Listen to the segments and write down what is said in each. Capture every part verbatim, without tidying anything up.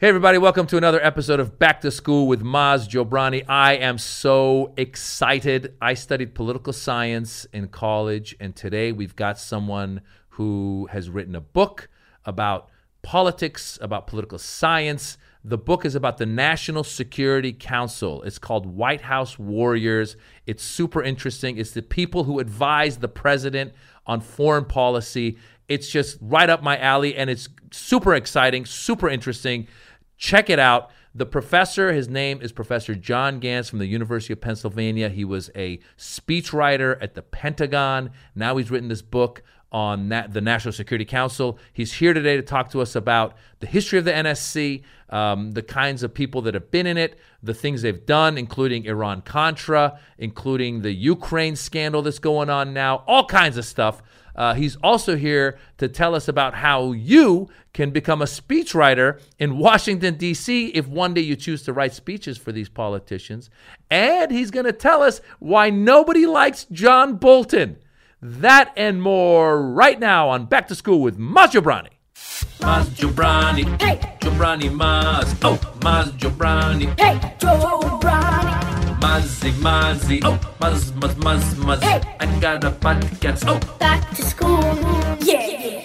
Hey everybody, welcome to another episode of Back to School with Maz Jobrani. I am so excited. I studied political science in college, and today we've got someone who has written a book about politics, about political science. The book is about the National Security Council. It's called White House Warriors. It's super interesting. It's the people who advise the president on foreign policy. It's just right up my alley, and it's super exciting, super interesting. Check it out. The professor, his name is Professor John Gans from the University of Pennsylvania. He was a speechwriter at the Pentagon. Now he's written this book on that, the National Security Council. He's here today to talk to us about the history of the N S C, um, the kinds of people that have been in it, the things they've done, including Iran Contra, including the Ukraine scandal that's going on now, all kinds of stuff. Uh, he's also here to tell us about how you can become a speechwriter in Washington, D C if one day you choose to write speeches for these politicians. And he's going to tell us why nobody likes John Bolton. That and more right now on Back to School with Maz Jobrani. Maz Jobrani, hey, Jobrani Maz, oh, Maz Jobrani, hey, Jobrani. Mazzy, Mazzy, oh, Maz, Maz, Maz, Maz, hey. I got a podcast, oh. Back to school, yeah.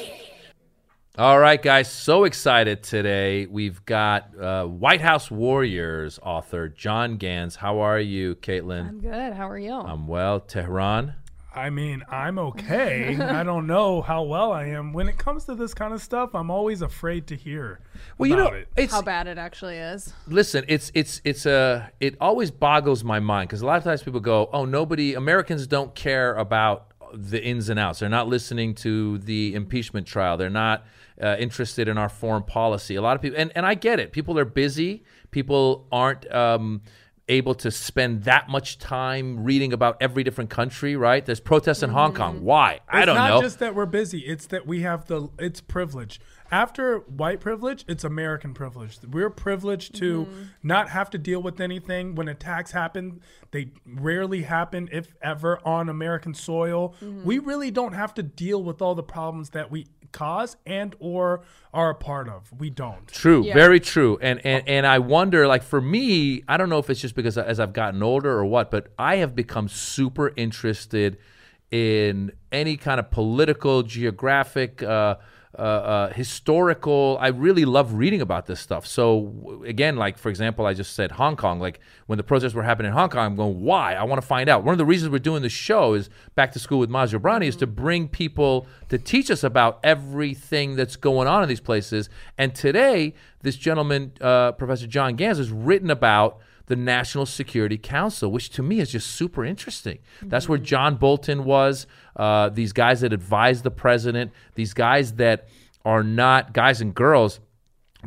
All right, guys, so excited today. We've got uh, White House Warriors author John Gans. How are you, Caitlin? I'm good, how are you? I'm well. Tehran? I mean, I'm okay. I don't know how well I am. When it comes to this kind of stuff, I'm always afraid to hear well, about you know, it. It's, how bad it actually is. Listen, it's it's it's a it always boggles my mind because a lot of times people go, "Oh, nobody Americans don't care about the ins and outs. They're not listening to the impeachment trial. They're not uh, interested in our foreign policy." A lot of people, and and I get it. People are busy. People aren't. Um, able to spend that much time reading about every different country, right? There's protests in Hong Kong. Why? I don't know. It's not just that we're busy. It's that we have the, it's privilege. After white privilege, it's American privilege. We're privileged to mm-hmm. not have to deal with anything. When attacks happen, they rarely happen, if ever, on American soil. Mm-hmm. We really don't have to deal with all the problems that we cause and or are a part of. We don't. True, yeah. Very true. And, and and I wonder, like for me, I don't know if it's just because as I've gotten older or what, but I have become super interested in any kind of political, geographic, uh, Uh, uh, historical. I really love reading about this stuff. So again, like for example, I just said Hong Kong, like when the protests were happening in Hong Kong, I'm going, why? I want to find out. One of the reasons we're doing this show is Back to School with Maz Jobrani mm-hmm. is to bring people to teach us about everything that's going on in these places. And today, this gentleman, uh, Professor John Gans, has written about the National Security Council, which to me is just super interesting. Mm-hmm. That's where John Bolton was, uh, these guys that advise the president, these guys that are not, guys and girls,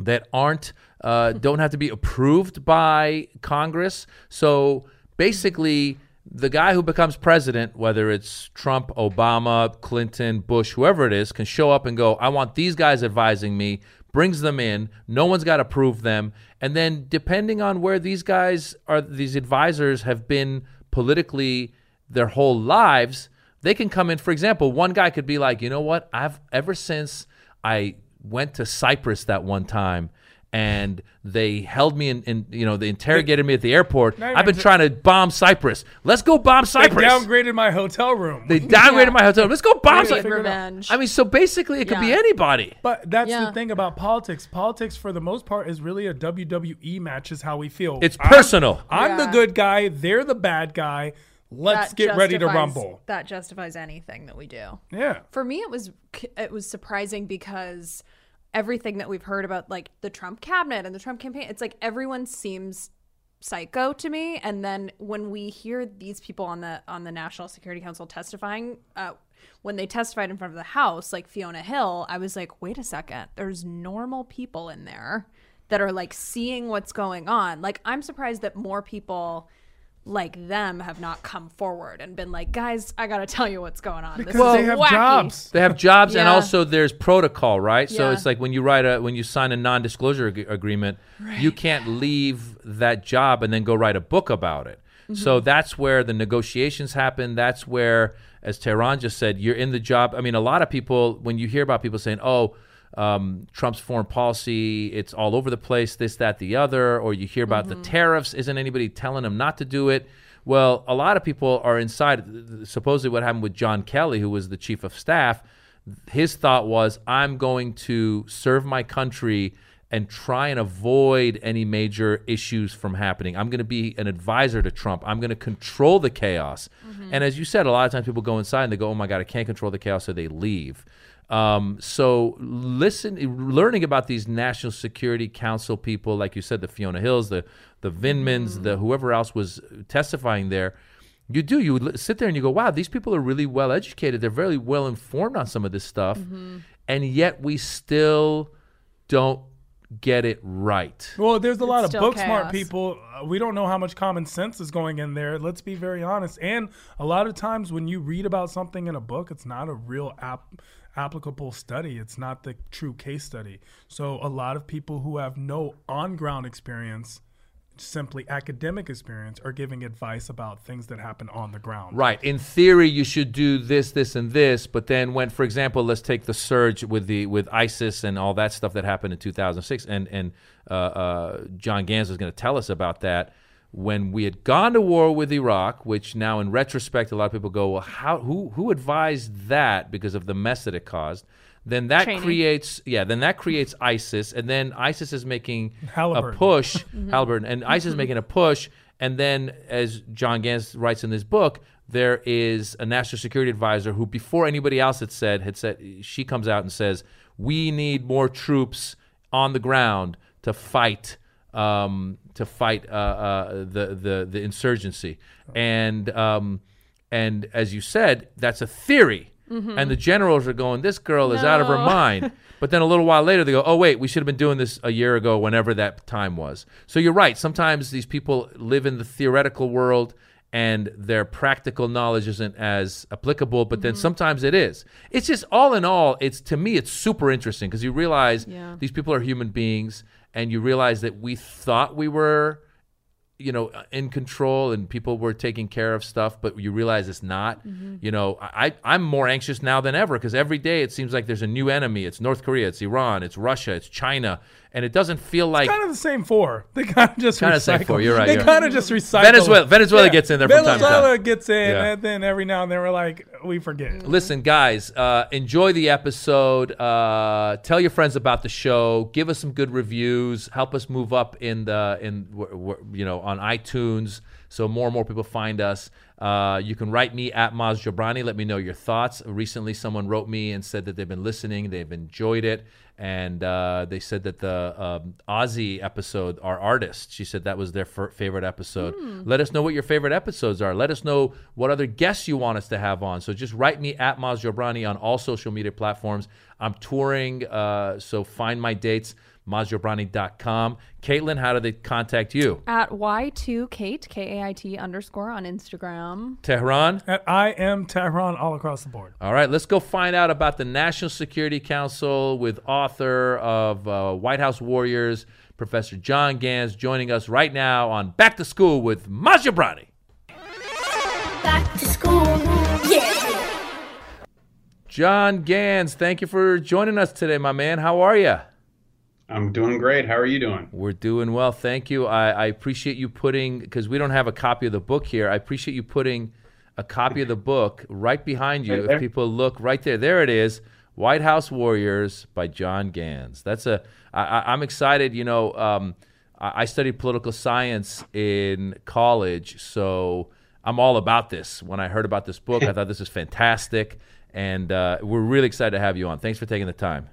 that aren't, uh, don't have to be approved by Congress. So basically, the guy who becomes president, whether it's Trump, Obama, Clinton, Bush, whoever it is, can show up and go, I want these guys advising me, brings them in, no one's got to prove them, and then depending on where these guys are, these advisors have been politically their whole lives, they can come in. For example, one guy could be like, you know what, I've ever since I went to Cyprus that one time and they held me in, in you know, they interrogated me at the airport. I've been trying to bomb Cyprus. Let's go bomb Cyprus. They downgraded my hotel room. They downgraded yeah. my hotel room. Let's go bomb Cyprus. I mean, so basically it yeah. could be anybody. But that's yeah. the thing about politics. Politics, for the most part, is really a W W E match is how we feel. It's personal. I'm, I'm yeah. the good guy. They're the bad guy. Let's that get ready to rumble. That justifies anything that we do. Yeah. For me, it was it was surprising because everything that we've heard about, like the Trump cabinet and the Trump campaign, it's like everyone seems psycho to me. And then when we hear these people on the on the National Security Council testifying, uh, when they testified in front of the House, like Fiona Hill, I was like, wait a second, there's normal people in there that are like seeing what's going on. Like, I'm surprised that more people like them have not come forward and been like, guys, I got to tell you what's going on. Because this well, is they have wacky. jobs. They have jobs. Yeah. And also there's protocol, right? Yeah. So it's like when you write a, when you sign a non-disclosure ag- agreement, right. you can't leave that job and then go write a book about it. Mm-hmm. So that's where the negotiations happen. That's where, as Tehran just said, you're in the job. I mean, a lot of people, when you hear about people saying, oh, um, Trump's foreign policy, it's all over the place, this, that, the other, or you hear about mm-hmm. the tariffs. Isn't anybody telling him not to do it? Well, a lot of people are inside. Supposedly what happened with John Kelly, who was the chief of staff, his thought was, I'm going to serve my country and try and avoid any major issues from happening. I'm going to be an advisor to Trump. I'm going to control the chaos. Mm-hmm. And as you said, a lot of times people go inside and they go, oh my God, I can't control the chaos, so they leave. Um, so listen, learning about these National Security Council people, like you said, the Fiona Hills, the the Vindmans, mm-hmm. the whoever else was testifying there, you do, you would sit there and you go, wow, these people are really well educated. They're very well informed on some of this stuff. Mm-hmm. And yet we still don't get it right. Well, there's a lot it's of book chaos. Smart people. We don't know how much common sense is going in there. Let's be very honest. And a lot of times when you read about something in a book, it's not a real app. applicable study. It's not the true case study. So a lot of people who have no on-ground experience, simply academic experience, are giving advice about things that happen on the ground. Right. In theory, you should do this, this, and this. But then when, for example, let's take the surge with the with ISIS and all that stuff that happened in two thousand six. And, and uh, uh, John Gans is going to tell us about that. When we had gone to war with Iraq, which now in retrospect, a lot of people go, well, how, who, who advised that because of the mess that it caused? Then that Training. creates, yeah, then that creates ISIS. And then ISIS is making a push, mm-hmm. Halliburton, and mm-hmm. ISIS is making a push. And then, as John Gans writes in this book, there is a National Security Advisor who, before anybody else had said, had said, she comes out and says, we need more troops on the ground to fight Um, to fight uh, uh, the, the the insurgency, and um, and as you said, that's a theory. Mm-hmm. And the generals are going, this girl no. is out of her mind. But then a little while later, they go, oh wait, we should have been doing this a year ago, whenever that time was. So you're right. Sometimes these people live in the theoretical world, and their practical knowledge isn't as applicable. But mm-hmm. then sometimes it is. It's just all in all, it's to me, it's super interesting because you realize yeah. these people are human beings. And you realize that we thought we were, you know, in control and people were taking care of stuff, but you realize it's not. Mm-hmm. You know, I, I'm more anxious now than ever because every day it seems like there's a new enemy. It's North Korea, it's Iran, it's Russia, it's China. And it doesn't feel like... It's kind of the same four. They kind of just kind recycle. Kind of the same four, you're right. They you're kind right. of just recycle. Venezuela, Venezuela yeah. gets in there from Venezuela time to time. Venezuela gets in, yeah. and then every now and then we're like, we forget. Mm-hmm. Listen, guys, uh, enjoy the episode. Uh, tell your friends about the show. Give us some good reviews. Help us move up in the in you know on iTunes so more and more people find us. Uh, you can write me at Maz Jobrani. Let me know your thoughts. Recently, someone wrote me and said that they've been listening. They've enjoyed it. And uh, they said that the um, Aussie episode, our artist, she said that was their f- favorite episode. Mm. Let us know what your favorite episodes are. Let us know what other guests you want us to have on. So just write me at Maz Jobrani on all social media platforms. I'm touring, uh, so find my dates. Maz Jobrani dot com. Caitlin, how do they contact you? At Y two Kate, K A I T underscore on Instagram. Tehran? At I am Tehran all across the board. All right, let's go find out about the National Security Council with author of uh, White House Warriors, Professor John Gans, joining us right now on Back to School with Maz Jobrani. Back to school, yeah. John Gans, thank you for joining us today, my man. How are you? I'm doing great. How are you doing? We're doing well. Thank you. I, I appreciate you putting, because we don't have a copy of the book here, I appreciate you putting a copy of the book right behind you. Right if people look right there, there it is, White House Warriors by John Gans. That's a, I, I'm excited. You know, um, I studied political science in college, so I'm all about this. When I heard about this book, I thought this is fantastic, and uh, we're really excited to have you on. Thanks for taking the time.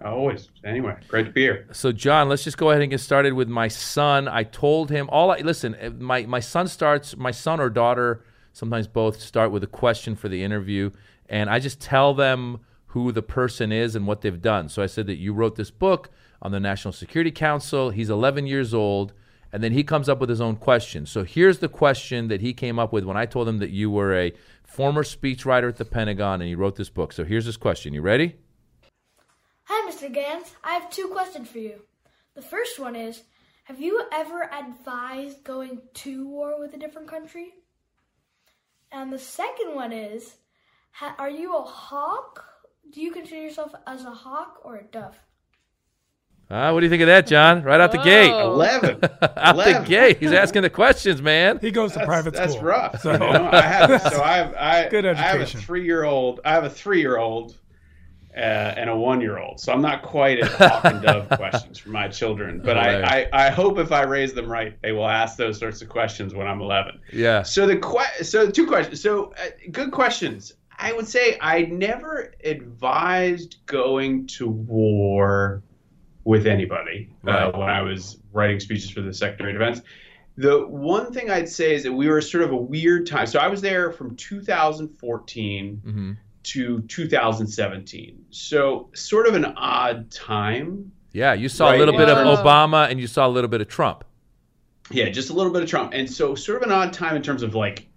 Always. Anyway, great to be here. So, John, let's just go ahead and get started with my son. I told him all. I, listen, my my son starts. My son or daughter, sometimes both, start with a question for the interview, and I just tell them who the person is and what they've done. So I said that you wrote this book on the National Security Council. He's eleven years old, and then he comes up with his own question. So here's the question that he came up with when I told him that you were a former speechwriter at the Pentagon and you wrote this book. So here's his question. You ready? Hi, Mister Gans. I have two questions for you. The first one is, have you ever advised going to war with a different country? And the second one is, ha- are you a hawk? Do you consider yourself as a hawk or a dove? Uh, what do you think of that, John? Right out the gate. eleven. out eleven. The gate. He's asking the questions, man. He goes to that's, private that's school. That's rough. So, you know, I have, so I, have, I, good education. I have a three-year-old. I have a three-year-old uh, and a one-year-old. So I'm not quite at hawk and dove questions for my children. But right. I, I, I hope if I raise them right, they will ask those sorts of questions when I'm eleven. Yeah. So the que- So two questions. So uh, good questions. I would say I never advised going to war with anybody right. uh, when I was writing speeches for the Secretary of Defense. The one thing I'd say is that we were sort of a weird time. So I was there from two thousand fourteen mm-hmm. to two thousand seventeen. So sort of an odd time. Yeah, you saw right? a little bit of Obama and you saw a little bit of Trump. Yeah, just a little bit of Trump. And so sort of an odd time in terms of like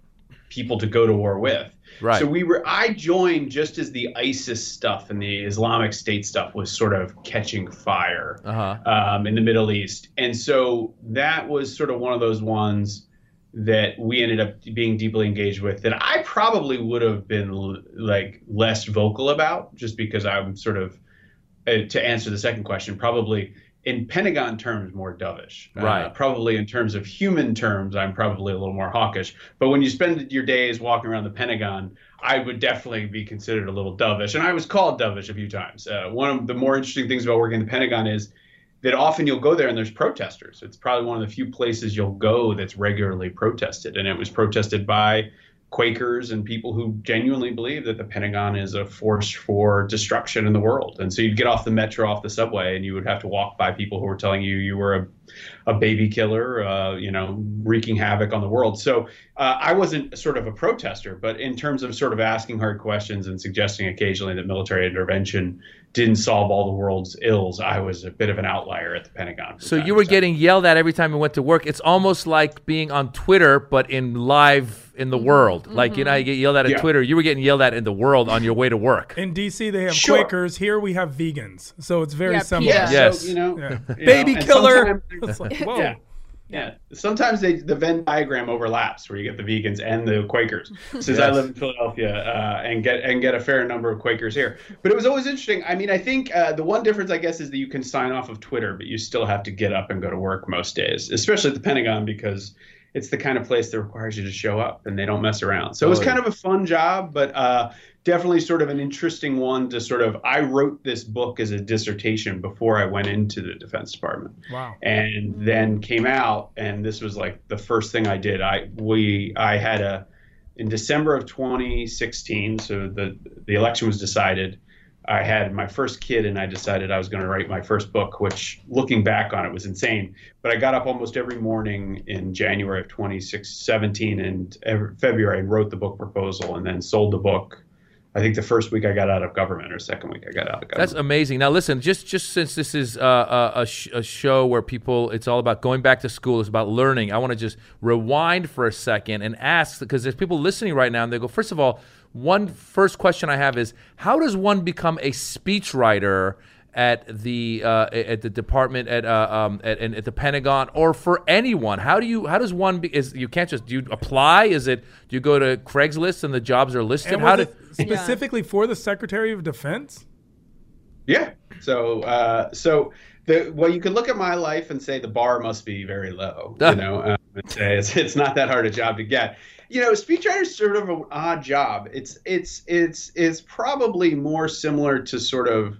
people to go to war with. Right. So we were. I joined just as the ISIS stuff and the Islamic State stuff was sort of catching fire uh-huh. um, in the Middle East, and so that was sort of one of those ones that we ended up being deeply engaged with. That I probably would have been l- like less vocal about, just because I'm sort of uh, to answer the second question, probably in Pentagon terms more dovish. Right. Uh, probably in terms of human terms, I'm probably a little more hawkish. But when you spend your days walking around the Pentagon, I would definitely be considered a little dovish. And I was called dovish a few times. Uh, one of the more interesting things about working in the Pentagon is that often you'll go there and there's protesters. It's probably one of the few places you'll go that's regularly protested. And it was protested by Quakers and people who genuinely believe that the Pentagon is a force for destruction in the world. And so you'd get off the metro, off the subway, and you would have to walk by people who were telling you you were a, a baby killer, uh, you know, wreaking havoc on the world. So uh, I wasn't sort of a protester, but in terms of sort of asking hard questions and suggesting occasionally that military intervention didn't solve all the world's ills, I was a bit of an outlier at the Pentagon. So you were getting yelled at every time you went to work. It's almost like being on Twitter, but in live in the world. Mm-hmm. Like, you know, you get yelled at on yeah. Twitter. You were getting yelled at in the world on your way to work. In D C, they have sure. Quakers. Here we have vegans. So it's very yeah, similar. Yeah, yes. So, you know, yeah. you baby know, killer. It's like, whoa. Yeah. Yeah. Sometimes they, the Venn diagram overlaps where you get the vegans and the Quakers. Since yes. I live in Philadelphia uh, and get and get a fair number of Quakers here. But it was always interesting. I mean, I think uh, the one difference, I guess, is that you can sign off of Twitter, but you still have to get up and go to work most days, especially at the Pentagon, because it's the kind of place that requires you to show up and they don't mess around. So it was kind of a fun job, but uh, definitely sort of an interesting one to sort of, I wrote this book as a dissertation before I went into the Defense Department. Wow. And then came out, and this was like the first thing I did. I, we, I had a, in December of twenty sixteen, so the, the election was decided. I had my first kid and I decided I was going to write my first book, which looking back on it was insane. But I got up almost every morning in January of twenty seventeen and every February I wrote the book proposal and then sold the book. I think the first week I got out of government or second week I got out of government. That's amazing. Now, listen, just just since this is uh, a, sh- a show where people, it's all about going back to school, it's about learning, I want to just rewind for a second and ask, because there's people listening right now and they go, first of all, one first question I have is, how does one become a speechwriter at the uh, at the department at uh, um, at at the Pentagon or for anyone? How do you how does one be, is you can't just do you apply? Is it do you go to Craigslist and the jobs are listed? And how do specifically yeah. for the Secretary of Defense? Yeah. So uh, so the well, you could look at my life and say the bar must be very low. You know, um, and say it's it's not that hard a job to get. You know, speechwriter is sort of an odd job. It's it's it's it's probably more similar to sort of,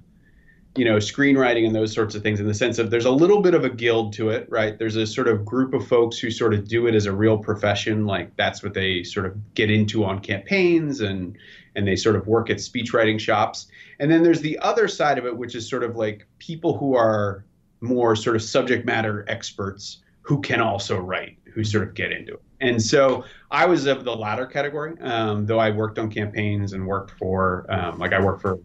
you know, screenwriting and those sorts of things in the sense of there's a little bit of a guild to it, right? There's a sort of group of folks who sort of do it as a real profession, like that's what they sort of get into on campaigns and and they sort of work at speechwriting shops. And then there's the other side of it, which is sort of like people who are more sort of subject matter experts who can also write, who sort of get into it. And so I was of the latter category, um, though I worked on campaigns and worked for, um, like I worked for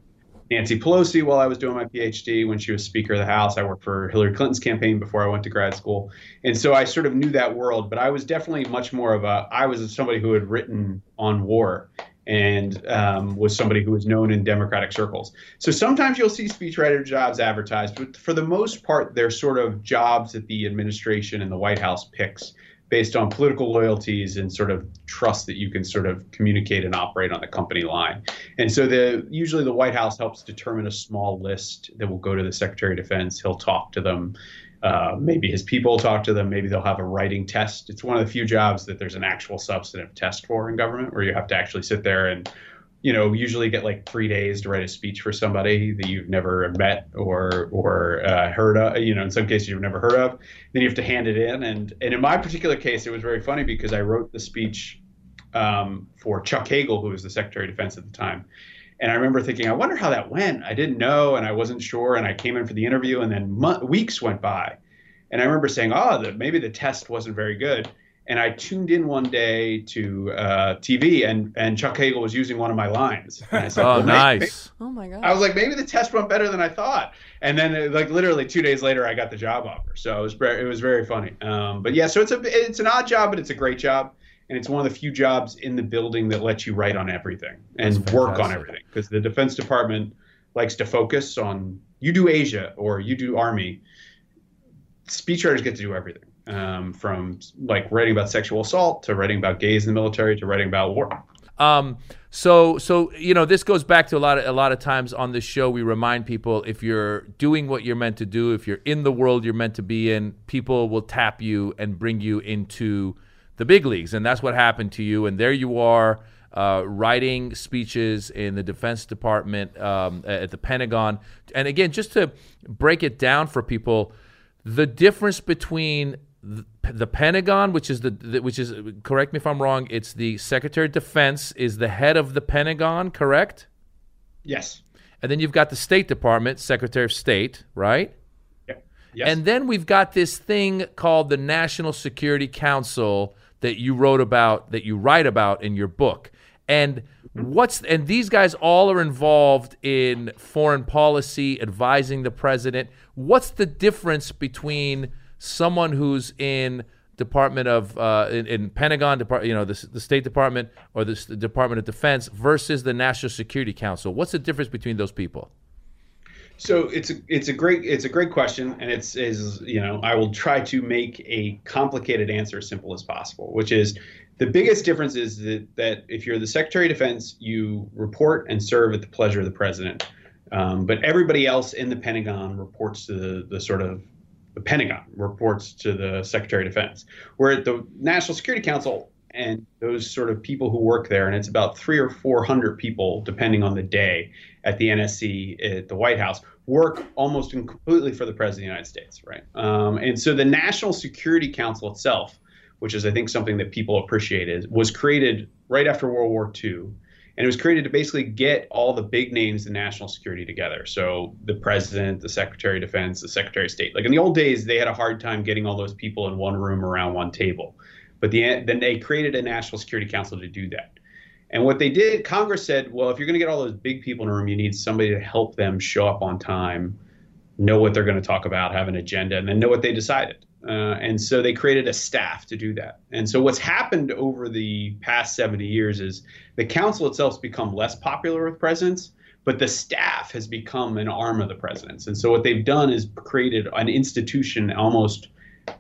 Nancy Pelosi while I was doing my PhD when she was Speaker of the House. I worked for Hillary Clinton's campaign before I went to grad school. And so I sort of knew that world, but I was definitely much more of a, I was somebody who had written on war and um, was somebody who was known in Democratic circles. So sometimes you'll see speechwriter jobs advertised, but for the most part, they're sort of jobs that the administration and the White House picks based on political loyalties and sort of trust that you can sort of communicate and operate on the company line. And so the usually the White House helps determine a small list that will go to the Secretary of Defense. He'll talk to them. Uh, maybe his people will talk to them. Maybe they'll have a writing test. It's one of the few jobs that there's an actual substantive test for in government, where you have to actually sit there and, you know, usually get like three days to write a speech for somebody that you've never met or or uh, heard of, you know, in some cases you've never heard of. Then you have to hand it in. And, and in my particular case, it was very funny because I wrote the speech um, for Chuck Hagel, who was the Secretary of Defense at the time. And I remember thinking, I wonder how that went. I didn't know, and I wasn't sure, and I came in for the interview, and then months, weeks went by. And I remember saying, oh, the, maybe the test wasn't very good. And I tuned in one day to uh, T V, and, and Chuck Hagel was using one of my lines. And I said, oh, well, nice. Maybe, oh, my God. I was like, maybe the test went better than I thought. And then, like, literally two days later, I got the job offer. So it was it was very funny. Um, but, yeah, so it's a it's an odd job, but it's a great job. And it's one of the few jobs in the building that lets you write on everything and work on everything, because the Defense Department likes to focus on, you do Asia or you do Army. Speechwriters get to do everything, um, from like writing about sexual assault to writing about gays in the military to writing about war. Um, so, so, you know, this goes back to a lot of, a lot of times on this show, we remind people, if you're doing what you're meant to do, if you're in the world you're meant to be in, people will tap you and bring you into the big leagues. And that's what happened to you. And there you are, uh, writing speeches in the Defense Department, um, at the Pentagon. And again, just to break it down for people, the difference between the Pentagon, which is the, the which is, correct me if I'm wrong, it's the Secretary of Defense is the head of the Pentagon, correct? Yes. And then you've got the State Department, Secretary of State, right? Yeah. Yes. And then we've got this thing called the National Security Council that you wrote about, that you write about in your book. And what's and these guys all are involved in foreign policy, advising the president. What's the difference between someone who's in Department of uh, in, in Pentagon, Depart, you know, the, the State Department or the, the Department of Defense versus the National Security Council? What's the difference between those people? So it's a, it's a great it's a great question, and it's is you know I will try to make a complicated answer as simple as possible, which is the biggest difference is that, that if you're the Secretary of Defense, you report and serve at the pleasure of the president, um, but everybody else in the Pentagon reports to the, the sort of the Pentagon reports to the Secretary of Defense. We're at the National Security Council, and those sort of people who work there, and it's about three or four hundred people, depending on the day, at the N S C, at the White House, work almost completely for the President of the United States, right? Um, and so the National Security Council itself, which is I think something that people appreciated, was created right after World War Two, and it was created to basically get all the big names in national security together. So the President, the Secretary of Defense, the Secretary of State. Like in the old days, they had a hard time getting all those people in one room around one table. But the, then they created a National Security Council to do that. And what they did, Congress said, well, if you're going to get all those big people in a room, you need somebody to help them show up on time, know what they're going to talk about, have an agenda, and then know what they decided. Uh, and so they created a staff to do that. And so what's happened over the past seventy years is the council itself has become less popular with presidents, but the staff has become an arm of the presidents. And so what they've done is created an institution almost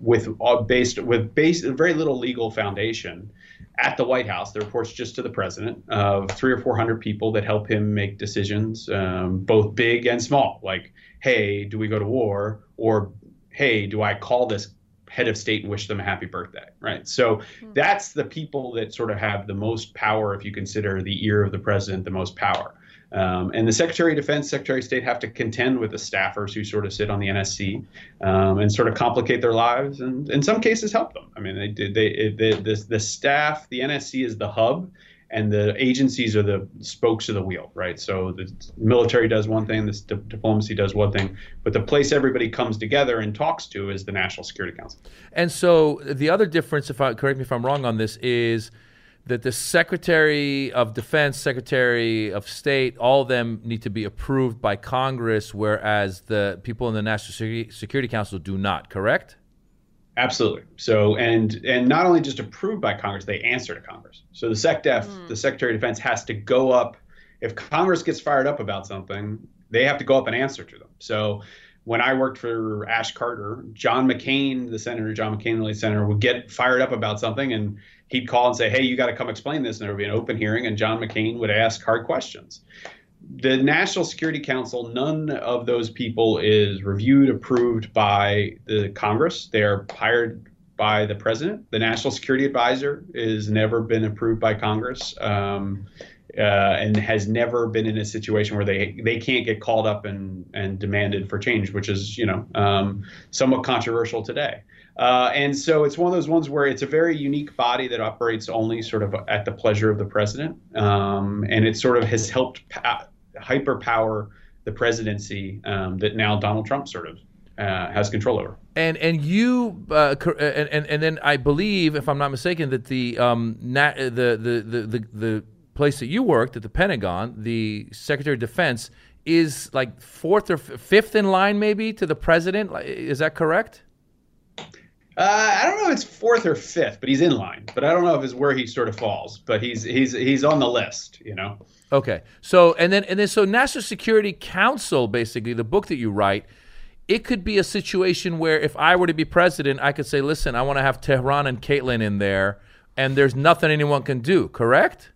with uh, based with based, very little legal foundation at the White House that reports just to the president, of uh, three or four hundred people that help him make decisions, um, both big and small, like, hey, do we go to war? Or, hey, do I call this head of state and wish them a happy birthday, right? So mm-hmm. that's the people that sort of have the most power, if you consider the ear of the president the most power. Um, and the Secretary of Defense, Secretary of State have to contend with the staffers who sort of sit on the N S C um, and sort of complicate their lives and in some cases help them. I mean, they did they, they, they this, the staff, the N S C is the hub, and the agencies are the spokes of the wheel, right? So the military does one thing, this di- diplomacy does one thing, but the place everybody comes together and talks to is the National Security Council. And so the other difference, if I correct me if I'm wrong on this, is that the Secretary of Defense, Secretary of State, all of them need to be approved by Congress, whereas the people in the National Security Council do not, correct? Absolutely. So, and and not only just approved by Congress, they answer to Congress. So the SecDef, mm. the Secretary of Defense, has to go up. If Congress gets fired up about something, they have to go up and answer to them. So when I worked for Ash Carter, John McCain, the senator, John McCain, the late senator, would get fired up about something, and he'd call and say, hey, you got to come explain this. And there would be an open hearing, and John McCain would ask hard questions. The National Security Council, none of those people is reviewed, approved by the Congress. They are hired by the president. The National Security Advisor has never been approved by Congress, um, uh, and has never been in a situation where they they can't get called up and, and demanded for change, which is, you know, um, somewhat controversial today. Uh, and so it's one of those ones where it's a very unique body that operates only sort of at the pleasure of the president. Um, and it sort of has helped pa- hyperpower the presidency um, that now Donald Trump sort of uh, has control over. And and you uh, and, and and then I believe, if I'm not mistaken, that the um na- the, the, the the the place that you worked at, the Pentagon, the Secretary of Defense is like fourth or f- fifth in line, maybe, to the president. Is that correct? Uh, I don't know if it's fourth or fifth, but he's in line. But I don't know if it's where he sort of falls. But he's he's he's on the list, you know. Okay. So and then and then so National Security Council, basically, the book that you write, it could be a situation where if I were to be president, I could say, listen, I want to have Tehran and Caitlin in there, and there's nothing anyone can do. Correct?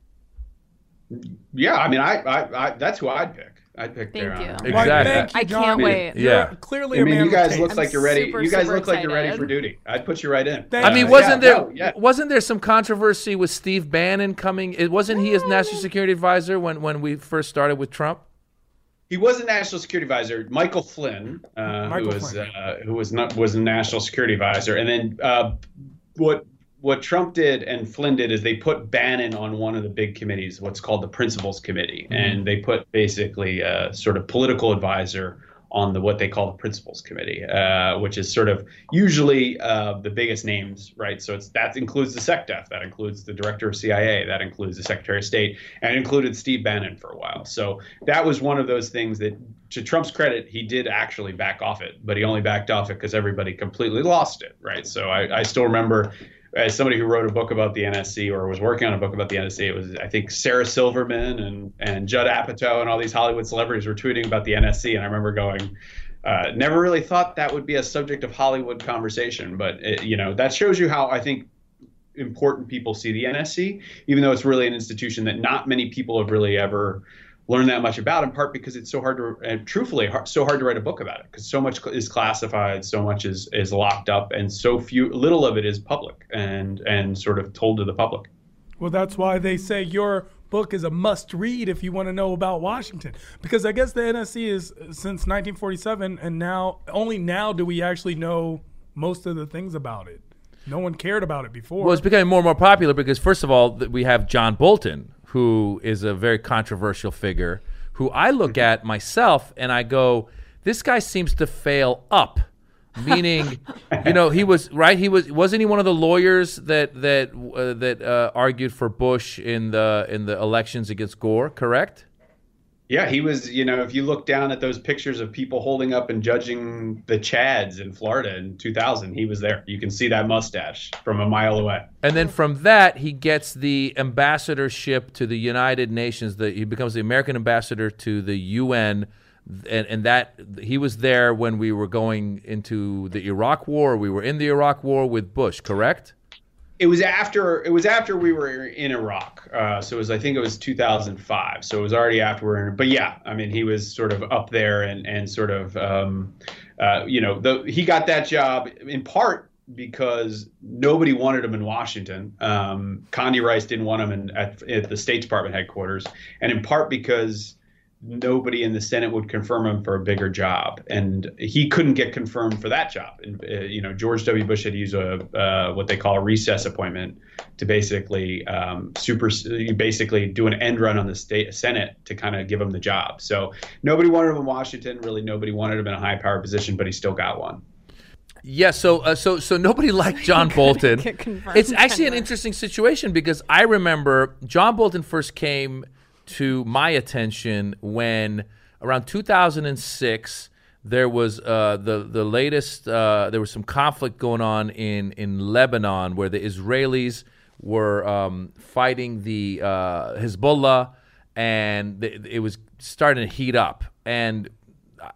Yeah. I mean, I I, I that's who I'd pick. I'd pick Thank Tehran. You. Exactly. Well, thank you, I can't John. wait. Yeah. You're clearly, I mean, you guys look like you're ready. Super, you guys look excited. Like you're ready for duty. I'd put you right in. Thank I mean, you. wasn't yeah, there no, yeah. wasn't there some controversy with Steve Bannon coming? It wasn't he as National Security Advisor when, when we first started with Trump? He was a National Security Advisor. Michael Flynn, uh, Michael who was Flynn. Uh, who was not was a National Security Advisor, and then uh, what? What Trump did and Flynn did is they put Bannon on one of the big committees, what's called the Principals Committee. Mm-hmm. And they put basically a sort of political advisor on the what they call the Principals Committee, uh, which is sort of usually uh, the biggest names, right? So it's that includes the S E C D E F, that includes the Director of C I A, that includes the Secretary of State, and it included Steve Bannon for a while. So that was one of those things that, to Trump's credit, he did actually back off it, but he only backed off it because everybody completely lost it, right? So I, I still remember, as somebody who wrote a book about the N S C or was working on a book about the N S C, it was, I think, Sarah Silverman and, and Judd Apatow and all these Hollywood celebrities were tweeting about the N S C. And I remember going, uh, never really thought that would be a subject of Hollywood conversation. But, it, you know, that shows you how I think important people see the N S C, even though it's really an institution that not many people have really ever learned that much about, in part because it's so hard to, and truthfully, so hard to write a book about it because so much is classified, so much is, is locked up, and so few, little of it is public and, and sort of told to the public. Well, that's why they say your book is a must read if you want to know about Washington, because I guess the N S C is since nineteen forty-seven, and now only now do we actually know most of the things about it. No one cared about it before. Well, it's becoming more and more popular because, first of all, we have John Bolton, who is a very controversial figure, who I look at myself and I go, this guy seems to fail up. Meaning, you know, he was right. He was wasn't he one of the lawyers that that uh, that uh, argued for Bush in the in the elections against Gore, correct? Yeah, he was, you know, if you look down at those pictures of people holding up and judging the Chads in Florida in two thousand, he was there. You can see that mustache from a mile away. And then from that, he gets the ambassadorship to the United Nations. The, he becomes the American ambassador to the U N. And, and that he was there when we were going into the Iraq War. We were in the Iraq War with Bush, correct? It was after it was after we were in Iraq, uh, so it was I think it was two thousand five. So it was already after we were in. But yeah, I mean he was sort of up there and and sort of um, uh, you know the, he got that job in part because nobody wanted him in Washington. Um, Condi Rice didn't want him in, at, at the State Department headquarters, and in part because nobody in the Senate would confirm him for a bigger job, and he couldn't get confirmed for that job. And uh, you know, George W. Bush had used a uh, what they call a recess appointment to basically um, super, basically do an end run on the state Senate to kind of give him the job. So nobody wanted him in Washington. Really, nobody wanted him in a high power position, but he still got one. Yeah. So uh, so so nobody liked John Bolton. It's actually an interesting situation because I remember John Bolton first came to my attention when around two thousand six there was uh, the the latest uh, there was some conflict going on in, in Lebanon where the Israelis were um, fighting the uh, Hezbollah and th- it was starting to heat up. And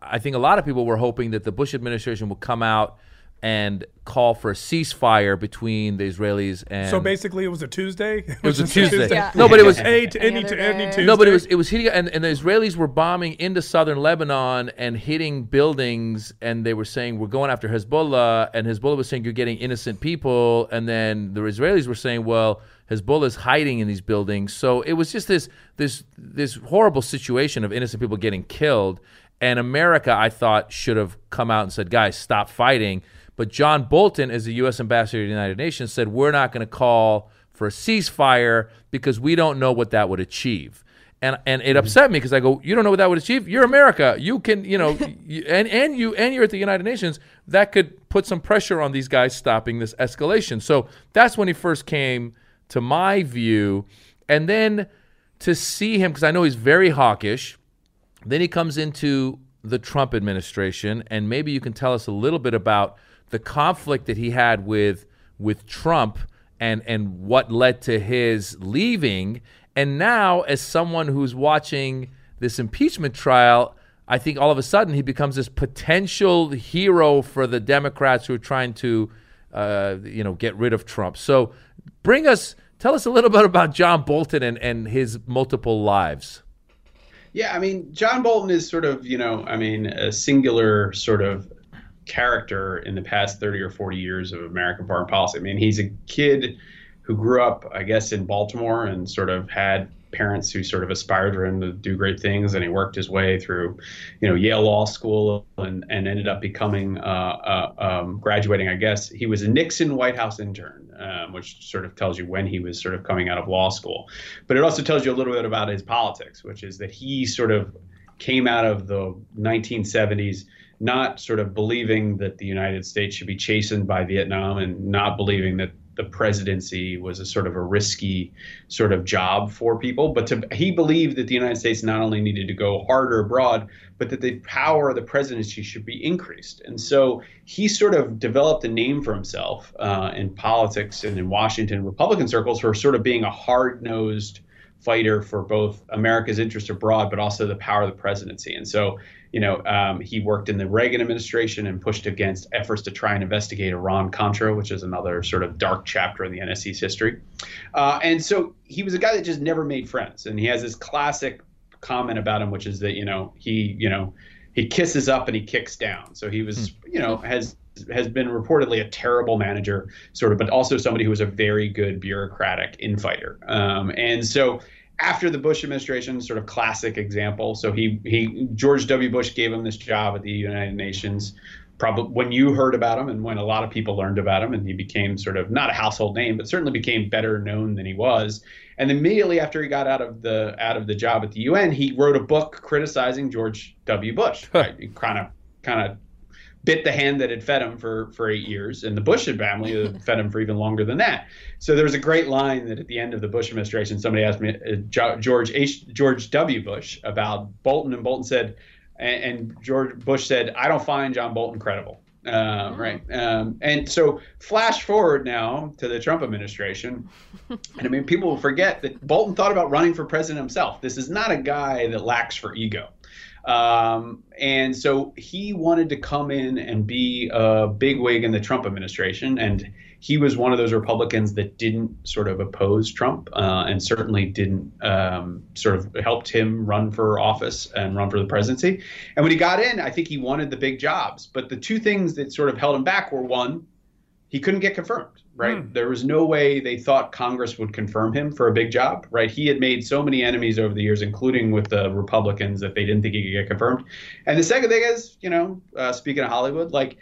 I think a lot of people were hoping that the Bush administration would come out and call for a ceasefire between the Israelis and. So basically, it was a Tuesday. It was a Tuesday. Tuesday. Yeah. No, but it was a to any to any Tuesday. No, but it was it was hitting, and, and the Israelis were bombing into southern Lebanon and hitting buildings, and they were saying we're going after Hezbollah, and Hezbollah was saying you're getting innocent people, and then the Israelis were saying, well, Hezbollah's hiding in these buildings. So it was just this this this horrible situation of innocent people getting killed. And America, I thought, should have come out and said, guys, stop fighting. But John Bolton, as the U S ambassador to the United Nations, said, we're not going to call for a ceasefire because we don't know what that would achieve. And and it upset me because I go, you don't know what that would achieve? You're America. You can, you know, you, and, and, you, and you're at the United Nations. That could put some pressure on these guys stopping this escalation. So that's when he first came to my view. And then to see him, because I know he's very hawkish, then he comes into the Trump administration, and maybe you can tell us a little bit about the conflict that he had with with Trump and and what led to his leaving. And now, as someone who's watching this impeachment trial, I think all of a sudden he becomes this potential hero for the Democrats who are trying to, uh, you know, get rid of Trump. So bring us, tell us a little bit about John Bolton and, and his multiple lives. Yeah, I mean, John Bolton is sort of, you know, I mean, a singular sort of character in the past thirty or forty years of American foreign policy. I mean, he's a kid who grew up, I guess, in Baltimore and sort of had parents who sort of aspired for him to do great things. And he worked his way through, you know, Yale Law School and, and ended up becoming, uh, uh, um, graduating, I guess. He was a Nixon White House intern, um, which sort of tells you when he was sort of coming out of law school. But it also tells you a little bit about his politics, which is that he sort of came out of the nineteen seventies not sort of believing that the United States should be chastened by Vietnam and not believing that the presidency was a sort of a risky sort of job for people. But to, he believed that the United States not only needed to go harder abroad, but that the power of the presidency should be increased. And so he sort of developed a name for himself uh, in politics and in Washington Republican circles for sort of being a hard-nosed fighter for both America's interest abroad, but also the power of the presidency. And so, you know, um, he worked in the Reagan administration and pushed against efforts to try and investigate Iran Contra, which is another sort of dark chapter in the N S C's history. Uh, and so he was a guy that just never made friends. And he has this classic comment about him, which is that, you know, he, you know, he kisses up and he kicks down. So he was, mm. you know, has has been reportedly a terrible manager, sort of, but also somebody who was a very good bureaucratic infighter. Um, and so after the Bush administration, sort of classic example. So he he George W. Bush gave him this job at the United Nations. Probably when you heard about him and when a lot of people learned about him, and he became sort of not a household name, but certainly became better known than he was. And immediately after he got out of the out of the job at the U N, he wrote a book criticizing George W. Bush. Right? He kind of kind of bit the hand that had fed him for for eight years, and the Bush family fed him for even longer than that. So there was a great line that at the end of the Bush administration, somebody asked me uh, George H, George W. Bush about Bolton, and Bolton said. And George Bush said, I don't find John Bolton credible. Uh, right. Um, and so flash forward now to the Trump administration. And I mean, people forget that Bolton thought about running for president himself. This is not a guy that lacks for ego. Um, and so he wanted to come in and be a bigwig in the Trump administration. And he was one of those Republicans that didn't sort of oppose Trump uh, and certainly didn't um, sort of helped him run for office and run for the presidency. And when he got in, I think he wanted the big jobs. But the two things that sort of held him back were, one, he couldn't get confirmed. Right. Hmm. There was no way they thought Congress would confirm him for a big job. Right. He had made so many enemies over the years, including with the Republicans, that they didn't think he could get confirmed. And the second thing is, you know, uh, speaking of Hollywood, like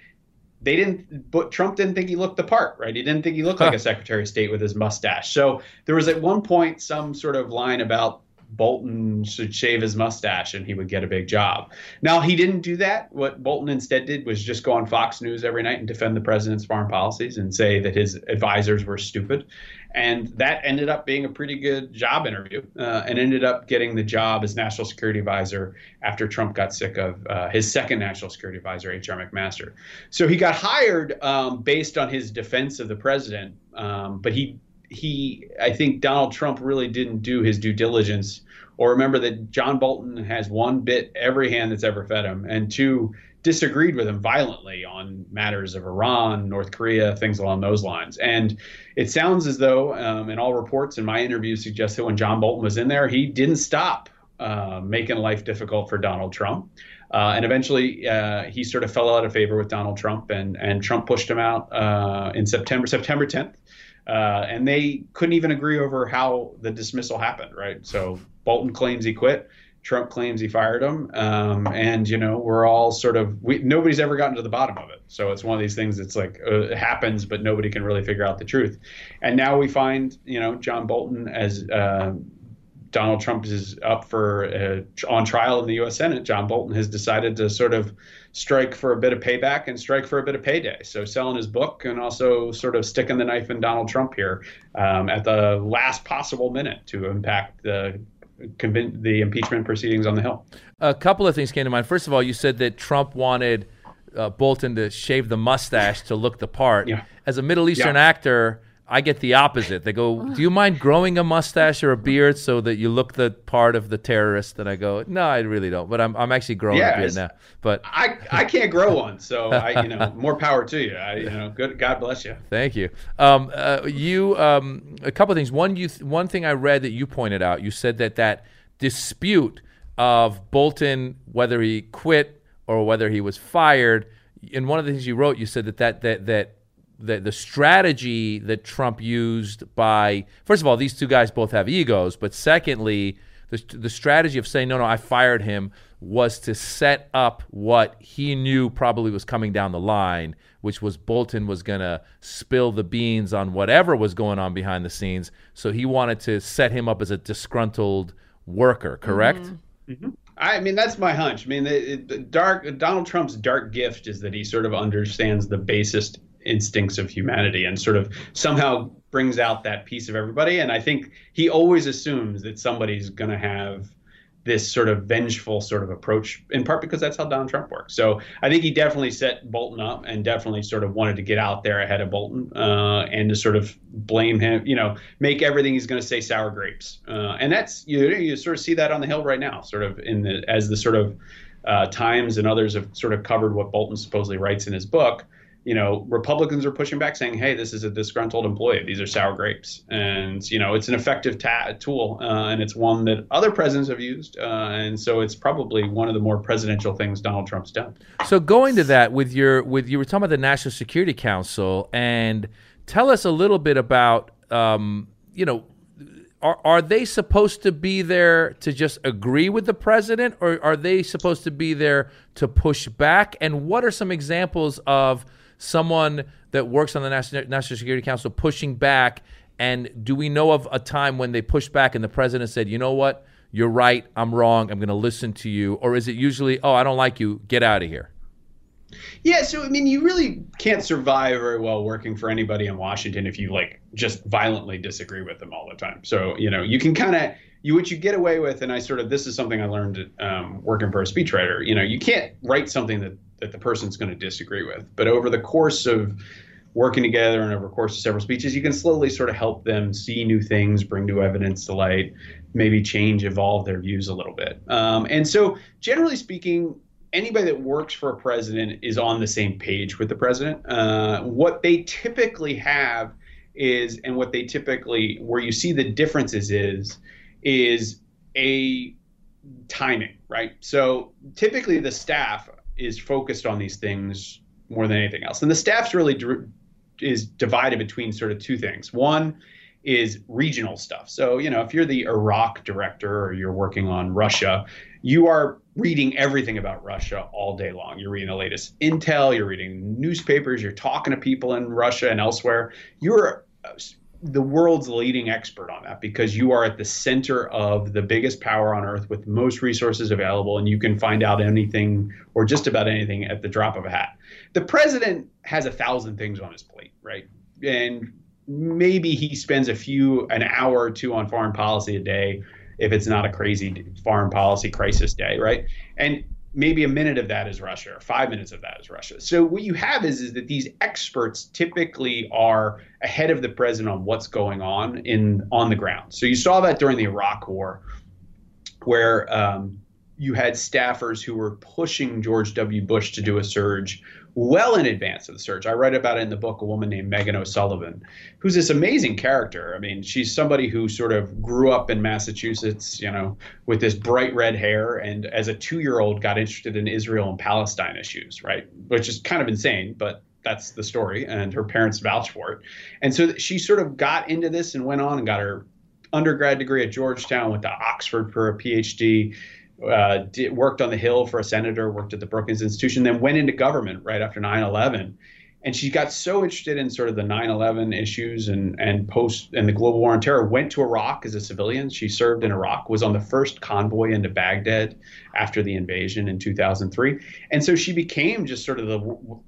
they didn't but Trump didn't think he looked the part. Right. He didn't think he looked huh. like a Secretary of State with his mustache. So there was at one point some sort of line about Bolton should shave his mustache and he would get a big job. Now, he didn't do that. What Bolton instead did was just go on Fox News every night and defend the president's foreign policies and say that his advisors were stupid. And that ended up being a pretty good job interview uh, and ended up getting the job as National Security Advisor after Trump got sick of uh, his second National Security Advisor, H R McMaster. So he got hired um, based on his defense of the president, um, but he He, I think Donald Trump really didn't do his due diligence or remember that John Bolton has, one, bit every hand that's ever fed him, and two, disagreed with him violently on matters of Iran, North Korea, things along those lines. And it sounds as though, um, and all reports in my interview suggest that when John Bolton was in there, he didn't stop uh, making life difficult for Donald Trump. Uh, and eventually, uh, he sort of fell out of favor with Donald Trump, and, and Trump pushed him out uh, in September, September tenth. Uh, and they couldn't even agree over how the dismissal happened, right? So Bolton claims he quit. Trump claims he fired him. Um, and, you know, we're all sort of we, nobody's ever gotten to the bottom of it. So it's one of these things that's like uh, it happens, but nobody can really figure out the truth. And now we find, you know, John Bolton as uh, Donald Trump is up for uh, on trial in the U S Senate. John Bolton has decided to sort of strike for a bit of payback and strike for a bit of payday. So selling his book and also sort of sticking the knife in Donald Trump here um, at the last possible minute to impact the Convin- the impeachment proceedings on the Hill. A couple of things came to mind. First of all, you said that Trump wanted uh, Bolton to shave the mustache to look the part. Yeah. As a Middle Eastern yeah. actor, I get the opposite. They go, do you mind growing a mustache or a beard so that you look the part of the terrorist? And I go, no, I really don't. But I'm I'm actually growing yeah, a beard now. But I, I can't grow one. So, I, you know, more power to you. I, you know, good. God bless you. Thank you. Um, uh, you um, a couple of things. One, you one thing I read that you pointed out, you said that that dispute of Bolton, whether he quit or whether he was fired, in one of the things you wrote, you said that that that that The, the strategy that Trump used by, first of all, these two guys both have egos, but secondly, the, the strategy of saying, no, no, I fired him was to set up what he knew probably was coming down the line, which was Bolton was going to spill the beans on whatever was going on behind the scenes. So he wanted to set him up as a disgruntled worker, correct? Mm-hmm. Mm-hmm. I mean, that's my hunch. I mean, the, the dark Donald Trump's dark gift is that he sort of understands the basest instincts of humanity and sort of somehow brings out that piece of everybody. And I think he always assumes that somebody's going to have this sort of vengeful sort of approach, in part because that's how Donald Trump works. So I think he definitely set Bolton up and definitely sort of wanted to get out there ahead of Bolton uh, and to sort of blame him, you know, make everything he's going to say sour grapes. Uh, and that's, you know, you sort of see that on the Hill right now, sort of in the, as the sort of uh, Times and others have sort of covered what Bolton supposedly writes in his book. You know, Republicans are pushing back saying, hey, this is a disgruntled employee. These are sour grapes. And, you know, it's an effective ta- tool uh, and it's one that other presidents have used. Uh, and so it's probably one of the more presidential things Donald Trump's done. So going to that with your with you were talking about the National Security Council, and tell us a little bit about, um, you know, are, are they supposed to be there to just agree with the president, or are they supposed to be there to push back? And what are some examples of someone that works on the National, National Security Council pushing back? And do we know of a time when they pushed back and the president said, you know what, you're right, I'm wrong, I'm going to listen to you? Or is it usually, oh, I don't like you, get out of here? Yeah, so, I mean, you really can't survive very well working for anybody in Washington if you, like, just violently disagree with them all the time. So, you know, you can kind of, you what you get away with, and I sort of, this is something I learned um, working for a speechwriter, you know, you can't write something that, that the person's going to disagree with. But over the course of working together and over the course of several speeches, you can slowly sort of help them see new things, bring new evidence to light, maybe change, evolve their views a little bit. Um, and so, generally speaking, anybody that works for a president is on the same page with the president. Uh, what they typically have is, and what they typically, where you see the differences is, is a timing, right? So typically the staff is focused on these things more than anything else. And the staff's really d- is divided between sort of two things. One is regional stuff. So, you know, if you're the Iraq director or you're working on Russia, you are reading everything about Russia all day long. You're reading the latest intel, you're reading newspapers, you're talking to people in Russia and elsewhere. You're the world's leading expert on that because you are at the center of the biggest power on earth with most resources available, and you can find out anything or just about anything at the drop of a hat. The president has a thousand things on his plate, right? And maybe he spends a few, an hour or two on foreign policy a day, if it's not a crazy foreign policy crisis day, right? And maybe a minute of that is Russia, or five minutes of that is Russia. So what you have is, is that these experts typically are ahead of the president on what's going on in on the ground. So you saw that during the Iraq War. where um, you had staffers who were pushing George W. Bush to do a surge well in advance of the surge. I write about it in the book, a woman named Megan O'Sullivan, who's this amazing character. I mean, she's somebody who sort of grew up in Massachusetts, you know, with this bright red hair, and as a two-year-old got interested in Israel and Palestine issues, right? Which is kind of insane, but that's the story, and her parents vouched for it. And so she sort of got into this and went on and got her undergrad degree at Georgetown, went to Oxford for a PhD, Uh, did, worked on the Hill for a senator, worked at the Brookings Institution, then went into government right after nine eleven. And she got so interested in sort of the nine eleven issues and, and post and the global war on terror, went to Iraq as a civilian. She served in Iraq, was on the first convoy into Baghdad after the invasion in two thousand three. And so she became just sort of the,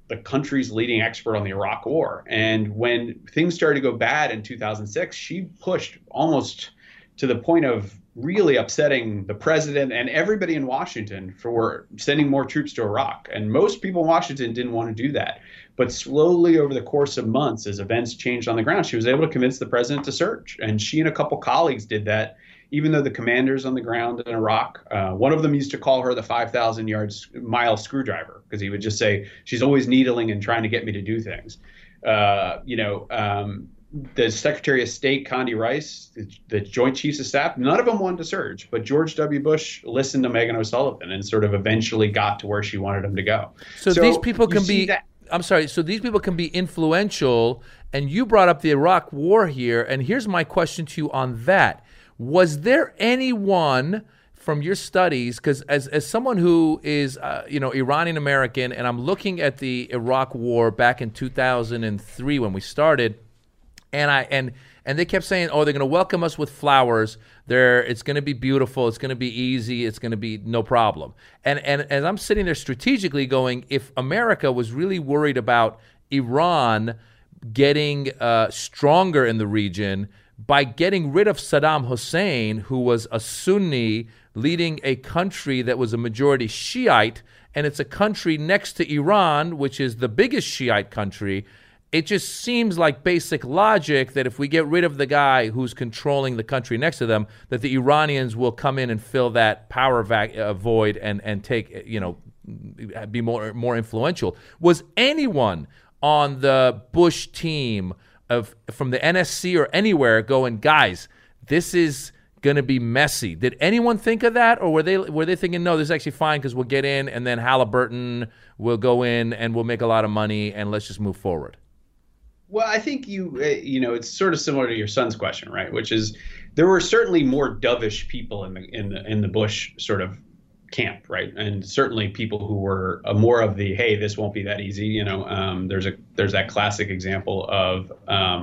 the country's leading expert on the Iraq war. And when things started to go bad in two thousand six, she pushed almost to the point of really upsetting the president and everybody in Washington for sending more troops to Iraq. And most people in Washington didn't want to do that. But slowly over the course of months, as events changed on the ground, she was able to convince the president to surge. And she and a couple colleagues did that, even though the commanders on the ground in Iraq, uh, one of them used to call her the five thousand yard mile screwdriver, because he would just say, she's always needling and trying to get me to do things. Uh, you know, um, The Secretary of State, Condi Rice, the, the Joint Chiefs of Staff, none of them wanted to surge. But George W. Bush listened to Megan O'Sullivan and sort of eventually got to where she wanted him to go. So, so these people can be – I'm sorry. So these people can be influential. And you brought up the Iraq war here. And here's my question to you on that. Was there anyone – from your studies, because as as someone who is, uh, you know, Iranian American, and I'm looking at the Iraq war back in two thousand three when we started – And I and and they kept saying, oh, they're going to welcome us with flowers. They're, it's going to be beautiful. It's going to be easy. It's going to be no problem. And and as I'm sitting there strategically going, if America was really worried about Iran getting uh, stronger in the region by getting rid of Saddam Hussein, who was a Sunni leading a country that was a majority Shiite, and it's a country next to Iran, which is the biggest Shiite country. It just seems like basic logic that if we get rid of the guy who's controlling the country next to them, that the Iranians will come in and fill that power vac- uh, void and, and take, you know, be more more influential. Was anyone on the Bush team of from the N S C or anywhere going, guys, this is going to be messy? Did anyone think of that, or were they were they thinking, no, this is actually fine because we'll get in and then Halliburton will go in and we'll make a lot of money and let's just move forward? Well, I think you, you know, it's sort of similar to your son's question, right? Which is, there were certainly more dovish people in the in the in the Bush sort of camp, right? And certainly people who were more of the, hey, this won't be that easy, you know. Um, there's a there's that classic example of, um,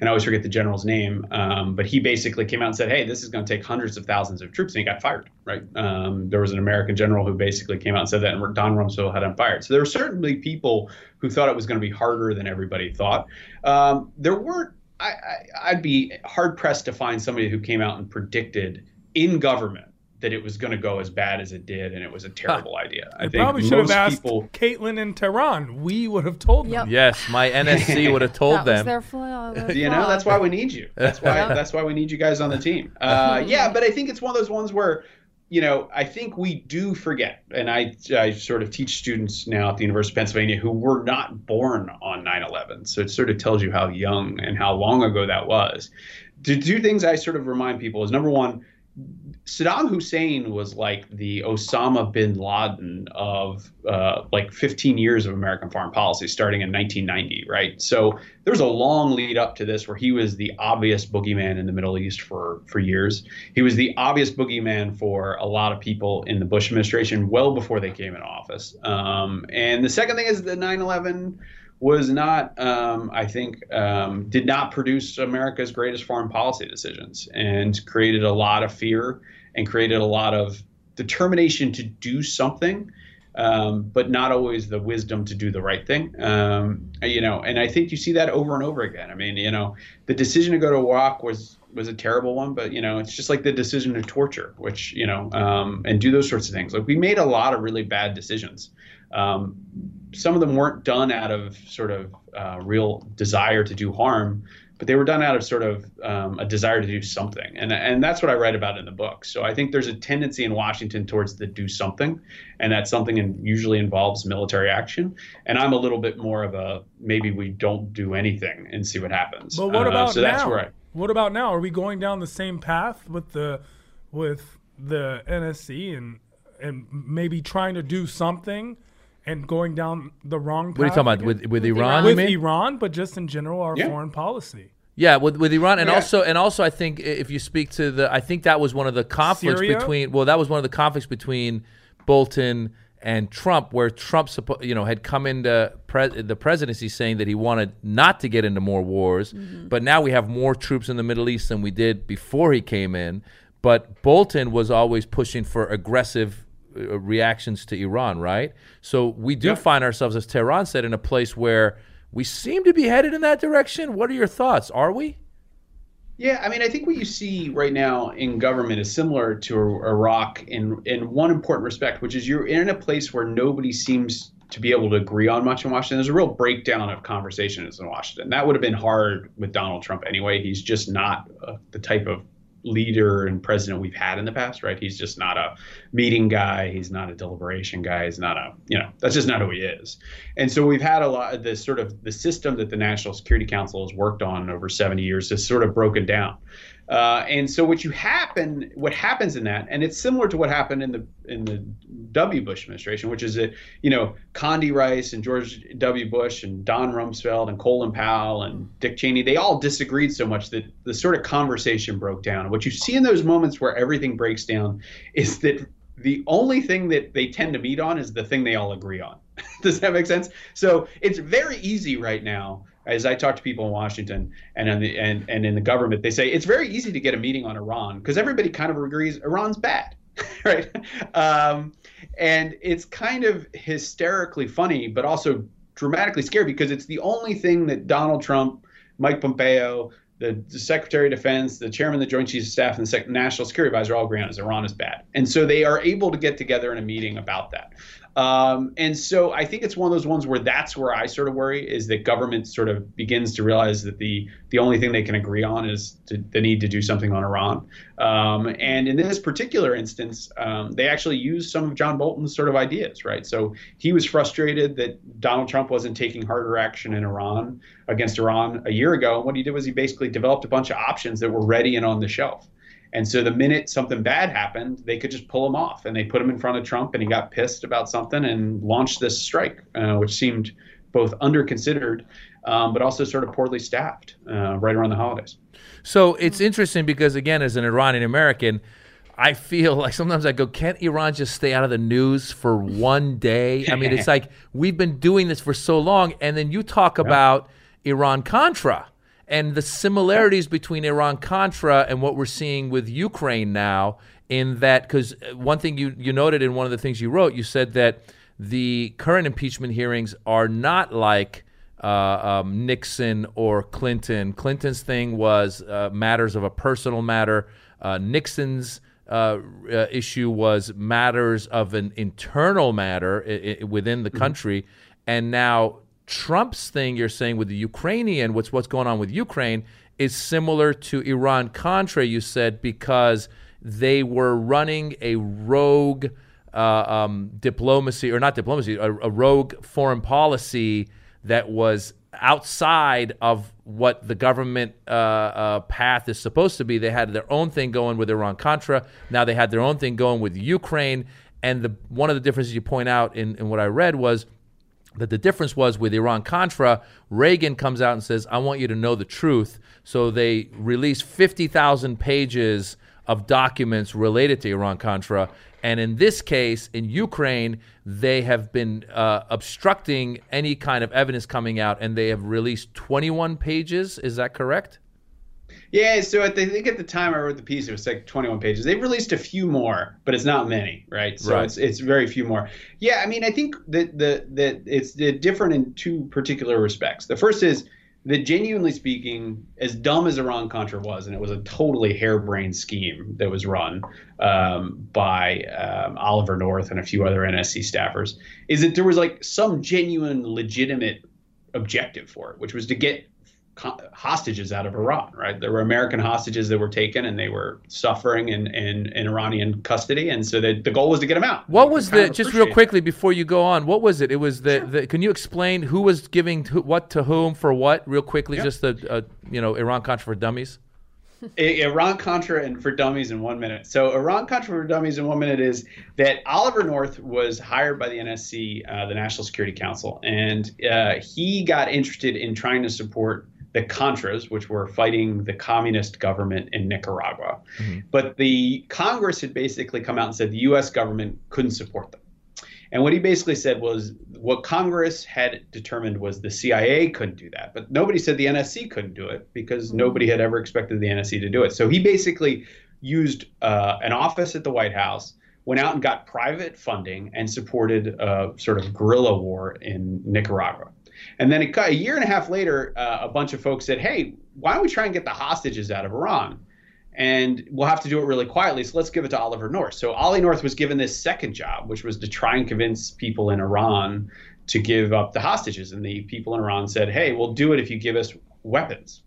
and I always forget the general's name, um, but he basically came out and said, hey, this is going to take hundreds of thousands of troops, and he got fired, right? Um, there was an American general who basically came out and said that, and Don Rumsfeld had him fired. So there were certainly people who thought it was going to be harder than everybody thought. Um, there weren't, I, I, I'd be hard-pressed to find somebody who came out and predicted in government that it was going to go as bad as it did, and it was a terrible huh. idea. I you think probably should most have asked people... Caitlin in Tehran. We would have told them. Yep. Yes, my N S C would have told that them. Was their flaw, their you flaw. know, that's why we need you. That's why that's why we need you guys on the team. Uh, yeah, but I think it's one of those ones where, you know, I think we do forget, and I, I sort of teach students now at the University of Pennsylvania who were not born on nine eleven, so it sort of tells you how young and how long ago that was. To do things I sort of remind people is, number one, Saddam Hussein was like the Osama bin Laden of uh, like fifteen years of American foreign policy starting in nineteen ninety, right? So there's a long lead up to this where he was the obvious boogeyman in the Middle East for, for years. He was the obvious boogeyman for a lot of people in the Bush administration well before they came in office. Um, and the second thing is the nine eleven was not, um, I think, um, did not produce America's greatest foreign policy decisions, and created a lot of fear and created a lot of determination to do something, um, but not always the wisdom to do the right thing. Um, you know, and I think you see that over and over again. I mean, you know, the decision to go to Iraq was was a terrible one, but, you know, it's just like the decision to torture, which, you know, um, and do those sorts of things. Like, we made a lot of really bad decisions. Um, some of them weren't done out of sort of uh, real desire to do harm, but they were done out of sort of um, a desire to do something. And, and that's what I write about in the book. So I think there's a tendency in Washington towards the do something, and that something usually involves military action. And I'm a little bit more of a, maybe we don't do anything and see what happens. But what uh, about so now? That's where I, what about now? Are we going down the same path with the, with the N S C and, and maybe trying to do something and going down the wrong path? What are you talking about? With, with Iran? With Iran, but just in general, our yeah. foreign policy. Yeah, with, with Iran. And yeah. also, and also, I think if you speak to the, I think that was one of the conflicts Syria? between, well, that was one of the conflicts between Bolton and Trump, where Trump, you know, had come into pre- the presidency saying that he wanted not to get into more wars. Mm-hmm. But now we have more troops in the Middle East than we did before he came in. But Bolton was always pushing for aggressive reactions to Iran, right? So we do yeah. find ourselves, as Tehran said, in a place where we seem to be headed in that direction. What are your thoughts? Are we? Yeah, I mean, I think what you see right now in government is similar to Iraq in in one important respect, which is you're in a place where nobody seems to be able to agree on much in Washington. There's a real breakdown of conversations in Washington. That would have been hard with Donald Trump anyway. He's just not uh, the type of leader and president we've had in the past, right? He's just not a meeting guy. He's not a deliberation guy. He's not a, you know, that's just not who he is. And so we've had a lot of this sort of the system that the National Security Council has worked on over seventy years has sort of broken down. Uh, and so what you happen, what happens in that, and it's similar to what happened in the in the W. Bush administration, which is that, you know, Condi Rice and George W. Bush and Don Rumsfeld and Colin Powell and Dick Cheney, they all disagreed so much that the sort of conversation broke down. And what you see in those moments where everything breaks down is that the only thing that they tend to meet on is the thing they all agree on. Does that make sense? So it's very easy right now. As I talk to people in Washington and in the, and, and in the government, they say it's very easy to get a meeting on Iran because everybody kind of agrees Iran's bad, right? Um, and it's kind of hysterically funny, but also dramatically scary because it's the only thing that Donald Trump, Mike Pompeo, the, the Secretary of Defense, the Chairman of the Joint Chiefs of Staff, and the Sec- National Security Advisor all agree on is Iran is bad. And so they are able to get together in a meeting about that. Um, and so I think it's one of those ones where that's where I sort of worry is that government sort of begins to realize that the the only thing they can agree on is to, the need to do something on Iran. Um, and in this particular instance, um, they actually used some of John Bolton's sort of ideas, right? So he was frustrated that Donald Trump wasn't taking harder action in Iran against Iran a year ago. And what he did was he basically developed a bunch of options that were ready and on the shelf. And so the minute something bad happened, they could just pull him off, and they put him in front of Trump, and he got pissed about something and launched this strike, uh, which seemed both underconsidered, um, but also sort of poorly staffed uh, right around the holidays. So it's interesting because, again, as an Iranian American, I feel like sometimes I go, can't Iran just stay out of the news for one day? I mean, it's like we've been doing this for so long, and then you talk yeah. about Iran Contra. And the similarities between Iran Contra and what we're seeing with Ukraine now, in that, because one thing you, you noted in one of the things you wrote, you said that the current impeachment hearings are not like uh, um, Nixon or Clinton. Clinton's thing was uh, matters of a personal matter. Uh, Nixon's uh, uh, issue was matters of an internal matter I- I- within the country. Mm-hmm. And now Trump's thing, you're saying, with the Ukrainian, what's what's going on with Ukraine is similar to Iran-Contra, you said, because they were running a rogue uh, um, diplomacy, or not diplomacy, a, a rogue foreign policy that was outside of what the government uh, uh, path is supposed to be. They had their own thing going with Iran-Contra. Now they had their own thing going with Ukraine. And the one of the differences you point out in, in what I read was that the difference was with Iran-Contra, Reagan comes out and says, I want you to know the truth. So they release fifty thousand pages of documents related to Iran-Contra. And in this case, in Ukraine, they have been uh, obstructing any kind of evidence coming out, and they have released twenty-one pages. Is that correct? Yeah, so at the, I think at the time I wrote the piece, it was like twenty-one pages. They've released a few more, but it's not many, right? So right. it's it's very few more. Yeah, I mean, I think that the that it's different in two particular respects. The first is that, genuinely speaking, as dumb as Iran-Contra was, and it was a totally harebrained scheme that was run um, by um, Oliver North and a few other N S C staffers, is that there was like some genuine, legitimate objective for it, which was to get hostages out of Iran, right? There were American hostages that were taken and they were suffering in, in, in Iranian custody. And so they, the goal was to get them out. What was the, just real quickly before you go on, what was it? It was the, sure. the can you explain who was giving who, what to whom for what real quickly? Yep. Just the, uh, you know, Iran Contra for dummies? Iran Contra and for dummies in one minute. So Iran Contra for dummies in one minute is that Oliver North was hired by the N S C, uh, the National Security Council, and uh, he got interested in trying to support the Contras, which were fighting the communist government in Nicaragua. Mm-hmm. But the Congress had basically come out and said the U S government couldn't support them. And what he basically said was what Congress had determined was the C I A couldn't do that. But nobody said the N S C couldn't do it because nobody had ever expected the N S C to do it. So he basically used uh, an office at the White House, went out and got private funding and supported a sort of guerrilla war in Nicaragua. And then a, a year and a half later, uh, a bunch of folks said, hey, why don't we try and get the hostages out of Iran? And we'll have to do it really quietly, so let's give it to Oliver North. So Ollie North was given this second job, which was to try and convince people in Iran to give up the hostages. And the people in Iran said, hey, we'll do it if you give us weapons.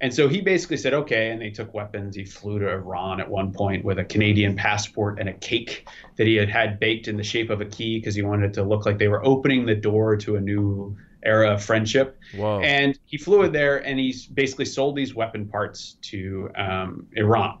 And so he basically said, okay, and they took weapons. He flew to Iran at one point with a Canadian passport and a cake that he had had baked in the shape of a key because he wanted it to look like they were opening the door to a new era of friendship. Whoa. And he flew in there and he basically sold these weapon parts to um, Iran.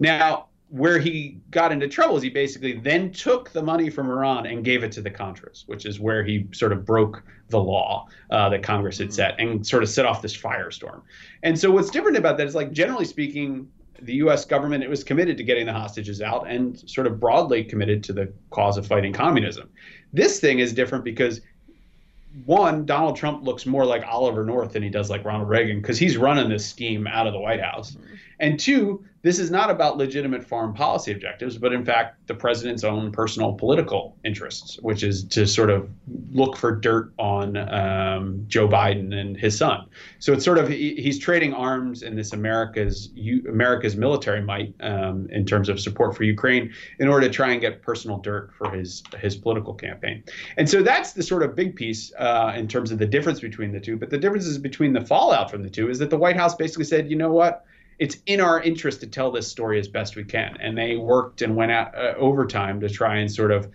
Now, where he got into trouble is he basically then took the money from Iran and gave it to the Contras, which is where he sort of broke the law uh, that Congress had set and sort of set off this firestorm. And so what's different about that is, like, generally speaking, the U S government, it was committed to getting the hostages out and sort of broadly committed to the cause of fighting communism. This thing is different because, one, Donald Trump looks more like Oliver North than he does like Ronald Reagan because he's running this scheme out of the White House. Mm-hmm. And two, this is not about legitimate foreign policy objectives, but in fact, the president's own personal political interests, which is to sort of look for dirt on um, Joe Biden and his son. So it's sort of he, he's trading arms in this America's U, America's military might um, in terms of support for Ukraine in order to try and get personal dirt for his his political campaign. And so that's the sort of big piece uh, in terms of the difference between the two. But the differences between the fallout from the two is that the White House basically said, you know what? It's in our interest to tell this story as best we can. And they worked and went out uh, overtime to try and sort of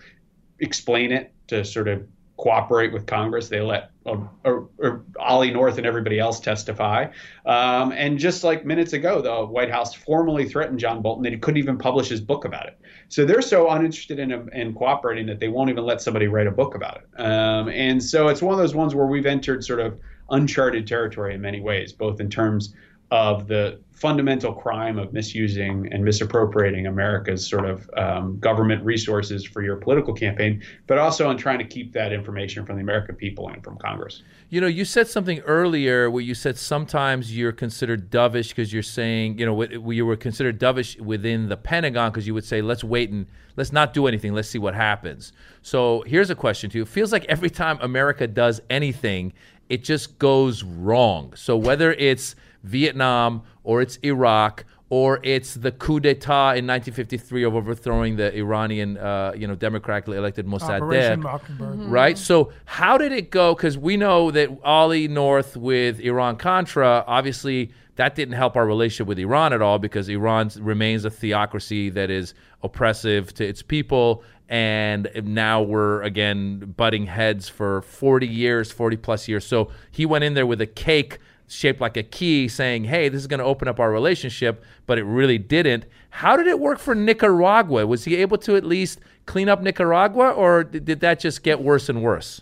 explain it, to sort of cooperate with Congress. They let uh, uh, uh, Ollie North and everybody else testify. Um, and just like minutes ago, the White House formally threatened John Bolton that he couldn't even publish his book about it. So they're so uninterested in, in cooperating that they won't even let somebody write a book about it. Um, and so it's one of those ones where we've entered sort of uncharted territory in many ways, both in terms of the fundamental crime of misusing and misappropriating America's sort of um, government resources for your political campaign, but also on trying to keep that information from the American people and from Congress. You know, you said something earlier where you said sometimes you're considered dovish because you're saying, you know, you were considered dovish within the Pentagon because you would say, let's wait and let's not do anything. Let's see what happens. So here's a question to you. It feels like every time America does anything, it just goes wrong. So whether it's Vietnam or it's Iraq or it's the coup d'etat in nineteen fifty-three of overthrowing the Iranian, uh, you know, democratically elected Mossadegh, right? So how did it go? Because we know that Ollie North with Iran-Contra, obviously that didn't help our relationship with Iran at all because Iran remains a theocracy that is oppressive to its people. And now we're, again, butting heads for forty years, forty plus years. So he went in there with a cake shaped like a key saying, hey, this is going to open up our relationship, but it really didn't. How did it work for Nicaragua? Was he able to at least clean up Nicaragua, or did that just get worse and worse?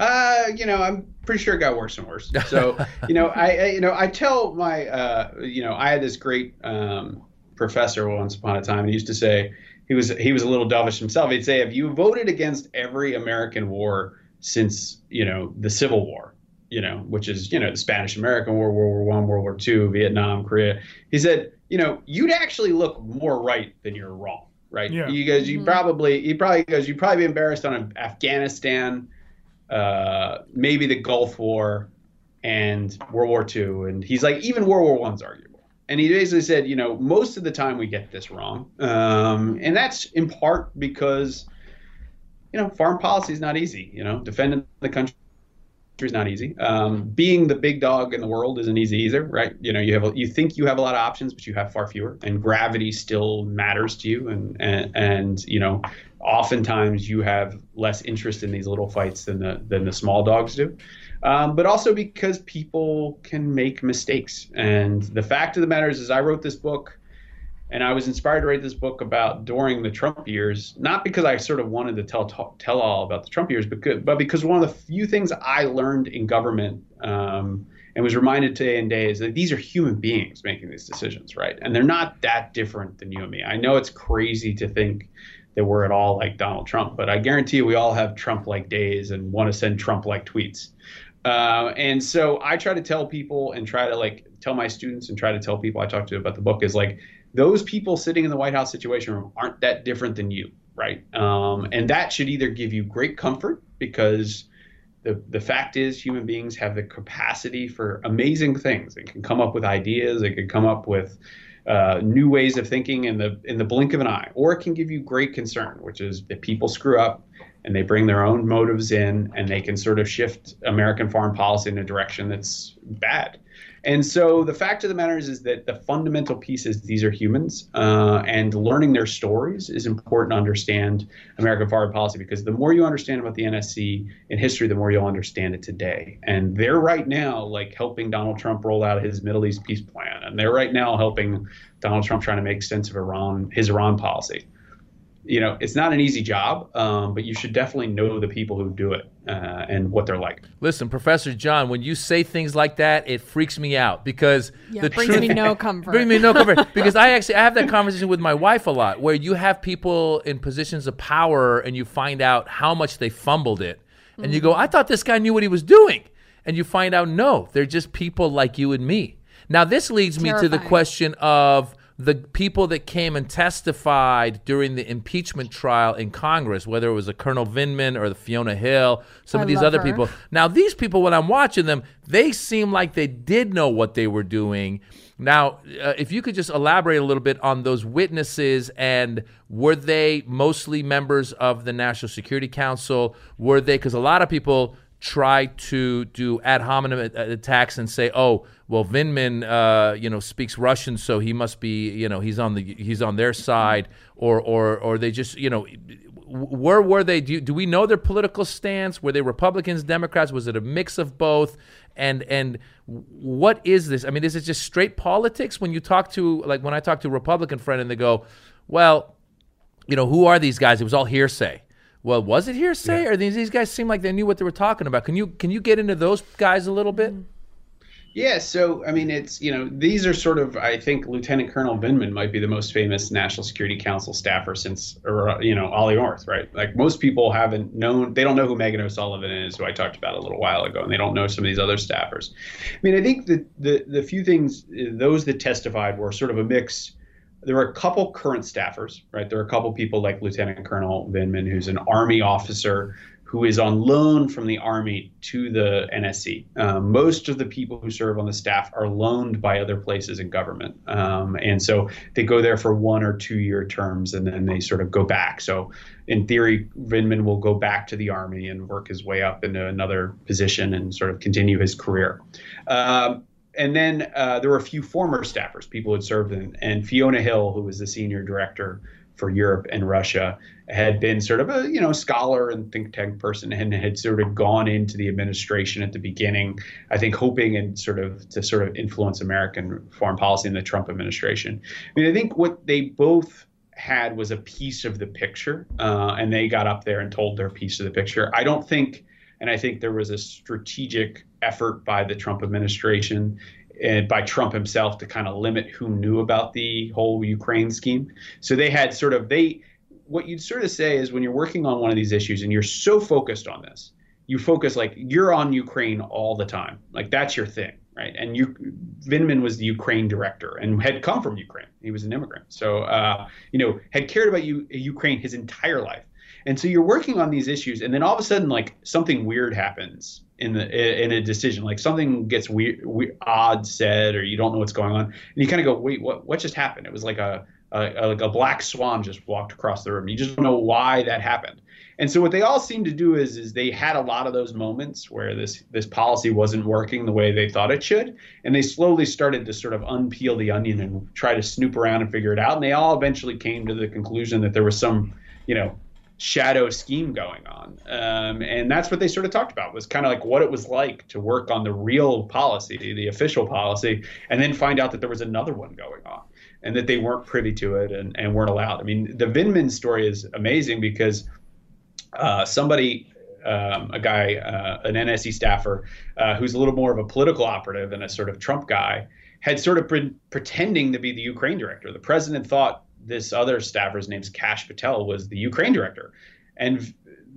Uh, you know, I'm pretty sure it got worse and worse. So, you know, I, I you know, I tell my, uh, you know, I had this great um, professor once upon a time, and he used to say, he was, he was a little dovish himself. He'd say, if you voted against every American war since, you know, the Civil War, you know, which is, you know, the Spanish-American War, World War One, World War Two, Vietnam, Korea. He said, you know, you'd actually look more right than you're wrong, right? Yeah. You guys, you mm-hmm. probably, he probably goes, you'd probably be embarrassed on Afghanistan, uh, maybe the Gulf War, and World War Two. And he's like, even World War One's arguable. And he basically said, you know, most of the time we get this wrong. Um, and that's in part because, you know, foreign policy is not easy. You know, defending the country is not easy. Um, being the big dog in the world isn't easy either, right? You know, you have you think you have a lot of options, but you have far fewer. And gravity still matters to you, and and, and you know, oftentimes you have less interest in these little fights than the than the small dogs do. Um, but also because people can make mistakes. And the fact of the matter is, is I wrote this book, and I was inspired to write this book about during the Trump years, not because I sort of wanted to tell tell all about the Trump years, because, but because one of the few things I learned in government um, and was reminded today and day is that these are human beings making these decisions, right? And they're not that different than you and me. I know it's crazy to think that we're at all like Donald Trump, but I guarantee you we all have Trump-like days and want to send Trump-like tweets. Uh, and so I try to tell people and try to like tell my students and try to tell people I talk to about the book is like, those people sitting in the White House Situation Room aren't that different than you, right? Um, and that should either give you great comfort, because the, the fact is human beings have the capacity for amazing things. They can come up with ideas. They can come up with uh, new ways of thinking in the, in the blink of an eye. Or it can give you great concern, which is that people screw up and they bring their own motives in and they can sort of shift American foreign policy in a direction that's bad. And so the fact of the matter is, is that the fundamental piece is these are humans, uh, and learning their stories is important to understand American foreign policy, because the more you understand about the N S C in history, the more you'll understand it today. And they're right now like helping Donald Trump roll out his Middle East peace plan. And they're right now helping Donald Trump trying to make sense of Iran, his Iran policy. You know, it's not an easy job, um, but you should definitely know the people who do it uh, and what they're like. Listen, Professor John, when you say things like that, it freaks me out, because yeah, the brings truth brings me no comfort. Brings me no comfort, because I actually I have that conversation with my wife a lot, where you have people in positions of power and you find out how much they fumbled it, and mm-hmm. you go, "I thought this guy knew what he was doing," and you find out no, they're just people like you and me. Now, this leads Terrifying. me to the question of the people that came and testified during the impeachment trial in Congress, whether it was a Colonel Vindman or the Fiona Hill, some I of these other her. people. Now, these people, when I'm watching them, they seem like they did know what they were doing. Now, uh, if you could just elaborate a little bit on those witnesses, and were they mostly members of the National Security Council? Were they, because a lot of people try to do ad hominem attacks and say, "Oh, well, Vindman, uh, you know, speaks Russian, so he must be, you know, he's on the he's on their side," or or or they just, you know, where were they? Do do we know their political stance? Were they Republicans, Democrats? Was it a mix of both? And and what is this? I mean, is it just straight politics? When you talk to, like, when I talk to a Republican friend and they go, "Well, you know, who are these guys? It was all hearsay." Well, was it hearsay, yeah. or these these guys seem like they knew what they were talking about? Can you can you get into those guys a little bit? Yeah, so I mean, it's, you know, these are sort of, I think Lieutenant Colonel Vindman might be the most famous National Security Council staffer since, or, you know, Oliver North, right? Like, most people haven't known, they don't know who Megan O'Sullivan is, who I talked about a little while ago, and they don't know some of these other staffers. I mean, I think the the, the few things, those that testified were sort of a mix. There were a couple current staffers, right? There are a couple people like Lieutenant Colonel Vindman, who's an Army officer who is on loan from the Army to the N S C. Um, most of the people who serve on the staff are loaned by other places in government. Um, and so they go there for one or two year terms, and then they sort of go back. So in theory, Vindman will go back to the Army and work his way up into another position and sort of continue his career. Um, And then uh, there were a few former staffers, people who had served in, and Fiona Hill, who was the senior director for Europe and Russia, had been sort of a, you know, scholar and think tank person, and had sort of gone into the administration at the beginning, I think, hoping and sort of to sort of influence American foreign policy in the Trump administration. I mean, I think what they both had was a piece of the picture, uh, and they got up there and told their piece of the picture. I don't think. And I think there was a strategic effort by the Trump administration and by Trump himself to kind of limit who knew about the whole Ukraine scheme. So they had sort of they what you'd sort of say is, when you're working on one of these issues and you're so focused on this, you focus like you're on Ukraine all the time. Like, that's your thing. Right. And you, Vindman was the Ukraine director and had come from Ukraine. He was an immigrant. So, uh, you know, had cared about you, Ukraine his entire life. And so you're working on these issues, and then all of a sudden, like, something weird happens in the in a decision. Like, something gets weird, weird odd said, or you don't know what's going on, and you kind of go, "Wait, what? What just happened?" It was like a uh, like a black swan just walked across the room. You just don't know why that happened. And so what they all seem to do is, is they had a lot of those moments where this, this policy wasn't working the way they thought it should. And they slowly started to sort of unpeel the onion and try to snoop around and figure it out. And they all eventually came to the conclusion that there was some, you know, shadow scheme going on. Um, and that's what they sort of talked about, was kind of like what it was like to work on the real policy, the official policy, and then find out that there was another one going on and that they weren't privy to it and, and weren't allowed. I mean, the Vindman story is amazing because Uh, somebody, um, a guy, uh, an N S E staffer, uh, who's a little more of a political operative and a sort of Trump guy, had sort of been pretending to be the Ukraine director. The president thought this other staffer's name's Kash Patel was the Ukraine director. And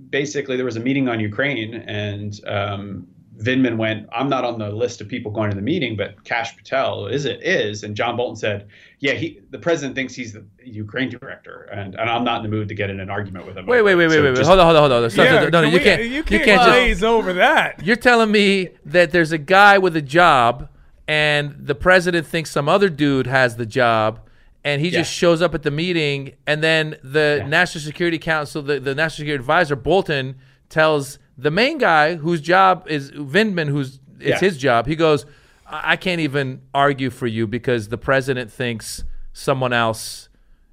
basically there was a meeting on Ukraine, and um, Vindman went, "I'm not on the list of people going to the meeting, but Kash Patel is it is. And John Bolton said, "Yeah, he, the president thinks he's the Ukraine director, and, and I'm not in the mood to get in an argument with him." Wait, wait, wait, so wait, wait, just, hold on, hold on, hold on. Stop, yeah, no, no, you, we, can't, you can't. You can't glaze just, over that. You're telling me that there's a guy with a job, and the president thinks some other dude has the job, and he yeah. just shows up at the meeting, and then the yeah. National Security Council, the, the National Security Advisor Bolton tells the main guy, whose job is Vindman, who's it's yeah. his job, he goes, I can't even argue for you because the president thinks someone else.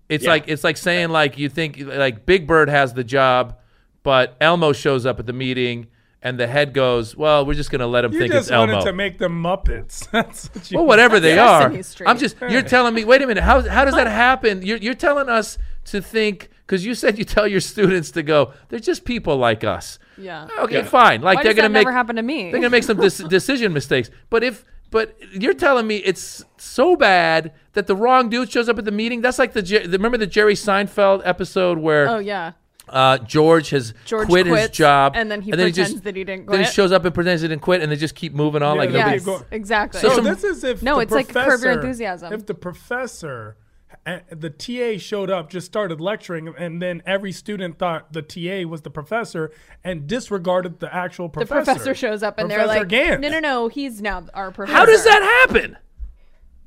It's yeah. like it's like saying yeah. like you think like Big Bird has the job, but Elmo shows up at the meeting and the head goes, "Well, we're just gonna let him you think it's Elmo." You just wanted to make them Muppets. That's what you well, whatever they are. I'm just you're telling me. Wait a minute. How how does that happen? You're you're telling us to think. Because you said you tell your students to go, they're just people like us. Yeah. Okay, yeah. fine. Like Why they're does gonna that make. Never happened to me. They're gonna make some de- decision mistakes. But if, but you're telling me it's so bad that the wrong dude shows up at the meeting. That's like the, the remember the Jerry Seinfeld episode where. Oh yeah. Uh, George has George quit his job, and then he and then pretends he just, that he didn't quit. Then he shows up and pretends he didn't quit, and they just keep moving on yeah, like nobody's yes, exactly. So, so this is if no, the it's like Curb Your Enthusiasm. If the professor. And the T A showed up, just started lecturing, and then every student thought the T A was the professor and disregarded the actual professor. The professor shows up, and professor they're like, Gans. "No, no, no, he's now our professor." How does that happen?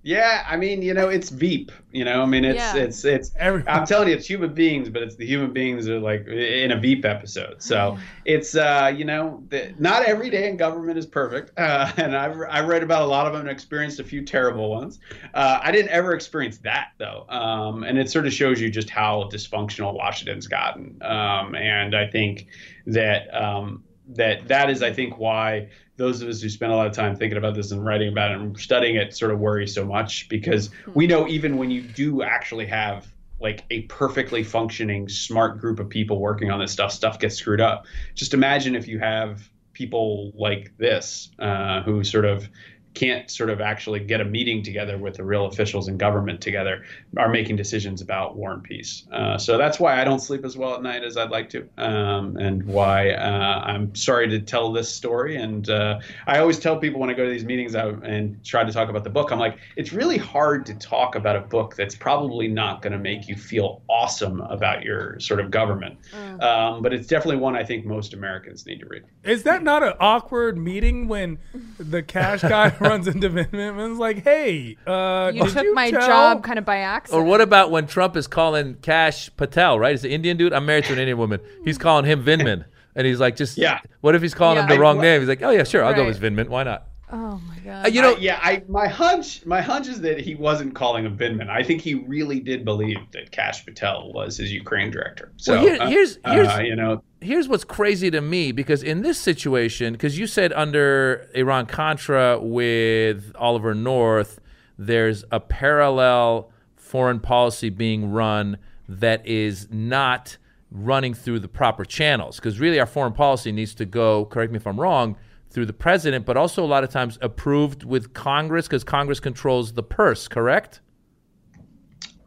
Yeah, I mean, you know, it's Veep. You know, I mean, it's yeah. it's it's. Everyone. I'm telling you, it's human beings, but it's the human beings are like in a Veep episode. So it's uh, you know, the, not every day in government is perfect, uh, and I've I read about a lot of them and experienced a few terrible ones. Uh, I didn't ever experience that though, um, and it sort of shows you just how dysfunctional Washington's gotten. Um, and I think that um, that that is, I think, why. Those of us who spend a lot of time thinking about this and writing about it and studying it sort of worry so much because we know even when you do actually have like a perfectly functioning, smart group of people working on this stuff, stuff gets screwed up. Just imagine if you have people like this uh, who sort of can't sort of actually get a meeting together with the real officials in government together are making decisions about war and peace. Uh, so that's why I don't sleep as well at night as I'd like to. Um, and why uh, I'm sorry to tell this story. And uh, I always tell people when I go to these meetings I, and try to talk about the book, I'm like, it's really hard to talk about a book that's probably not going to make you feel awesome about your sort of government. Mm. Um, but it's definitely one I think most Americans need to read. Is that not an awkward meeting when the cash guy runs into Vindman and is like, "Hey, uh, you took you my tell? job kind of by accident." Or what about when Trump is calling Kash Patel, right? It's the Indian dude. I'm married to an Indian woman. He's calling him Vindman, and he's like, "Just yeah." What if he's calling yeah. him the I, wrong I, name? He's like, "Oh yeah, sure, I'll right. go with Vindman. Why not?" Oh my God. Uh, you know, I, yeah. I my hunch, my hunch is that he wasn't calling him Vindman. I think he really did believe that Kash Patel was his Ukraine director. So well, here, here's uh, here's uh, you know. Here's what's crazy to me, because in this situation, because you said under Iran Contra with Oliver North, there's a parallel foreign policy being run that is not running through the proper channels. Because really our foreign policy needs to go, correct me if I'm wrong, through the president, but also a lot of times approved with Congress, because Congress controls the purse, correct?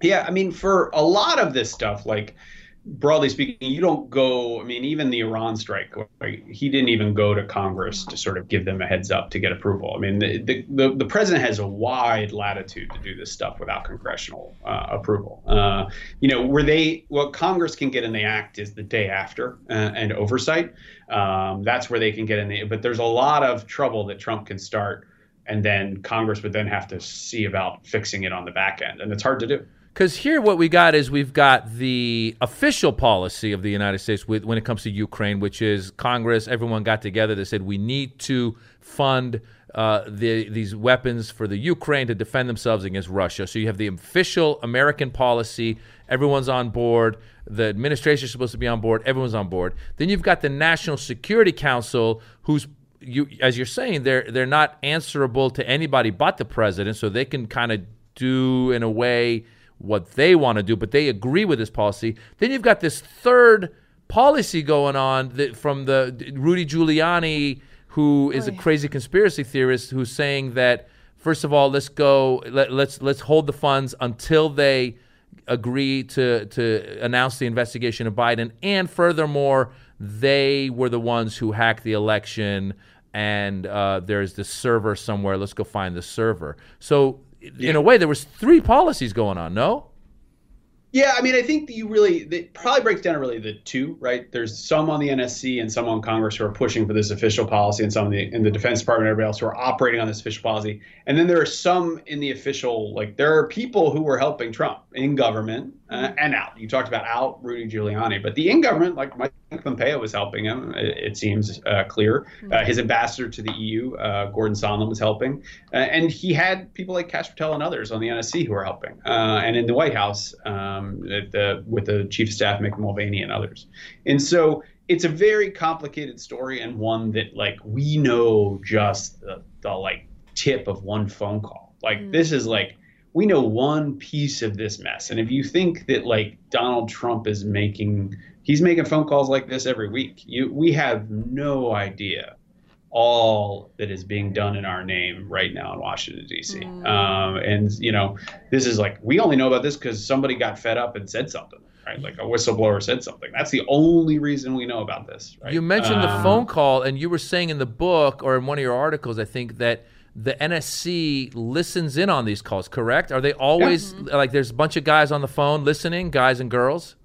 Yeah, I mean, for a lot of this stuff, like, broadly speaking, you don't go, I mean, even the Iran strike, like, he didn't even go to Congress to sort of give them a heads up to get approval. I mean, the the, the, the president has a wide latitude to do this stuff without congressional uh, approval. Uh, you know, where they, what Congress can get in the act is the day after uh, and oversight. Um, that's where they can get in the, but there's a lot of trouble that Trump can start, and then Congress would then have to see about fixing it on the back end. And it's hard to do. Because here what we got is we've got the official policy of the United States with, when it comes to Ukraine, which is Congress, everyone got together. They said we need to fund uh, the, these weapons for the Ukraine to defend themselves against Russia. So you have the official American policy. Everyone's on board. The administration is supposed to be on board. Everyone's on board. Then you've got the National Security Council, who's, you, as you're saying, they're, they're not answerable to anybody but the president, so they can kind of do, in a way, what they want to do, but they agree with this policy. Then you've got this third policy going on that from the Rudy Giuliani, who is oh, yeah. a crazy conspiracy theorist, who's saying that, first of all, let's go, let, let's let's hold the funds until they agree to, to announce the investigation of Biden. And furthermore, they were the ones who hacked the election, and uh, there's this server somewhere. Let's go find the server. So yeah. In a way, there was three policies going on, no? Yeah, I mean, I think that you really, that probably breaks down to really the two, right? There's some on the N S C and some on Congress who are pushing for this official policy, and some in the, in the Defense Department and everybody else who are operating on this official policy. And then there are some in the official, like there are people who were helping Trump in government uh, and out. You talked about out Rudy Giuliani, but the in government, like Mike Pompeo was helping him, it, it seems uh, clear. Uh, his ambassador to the E U, uh, Gordon Sondland, was helping. Uh, and he had people like Kash Patel and others on the N S C who were helping. Uh, and in the White House, um, The, with the chief of staff, Mick Mulvaney, and others. And so it's a very complicated story, and one that, like, we know just the, the like tip of one phone call. Like mm. this is like, we know one piece of this mess. And if you think that, like, Donald Trump is making, he's making phone calls like this every week, you, we have no idea all that is being done in our name right now in Washington, D C. Mm. Um, and, you know, this is like, we only know about this because somebody got fed up and said something, right? Like a whistleblower said something. That's the only reason we know about this, right? You mentioned um, the phone call, and you were saying in the book, or in one of your articles, I think, that the N S C listens in on these calls, correct? Are they always, yeah. like, there's a bunch of guys on the phone listening, guys and girls?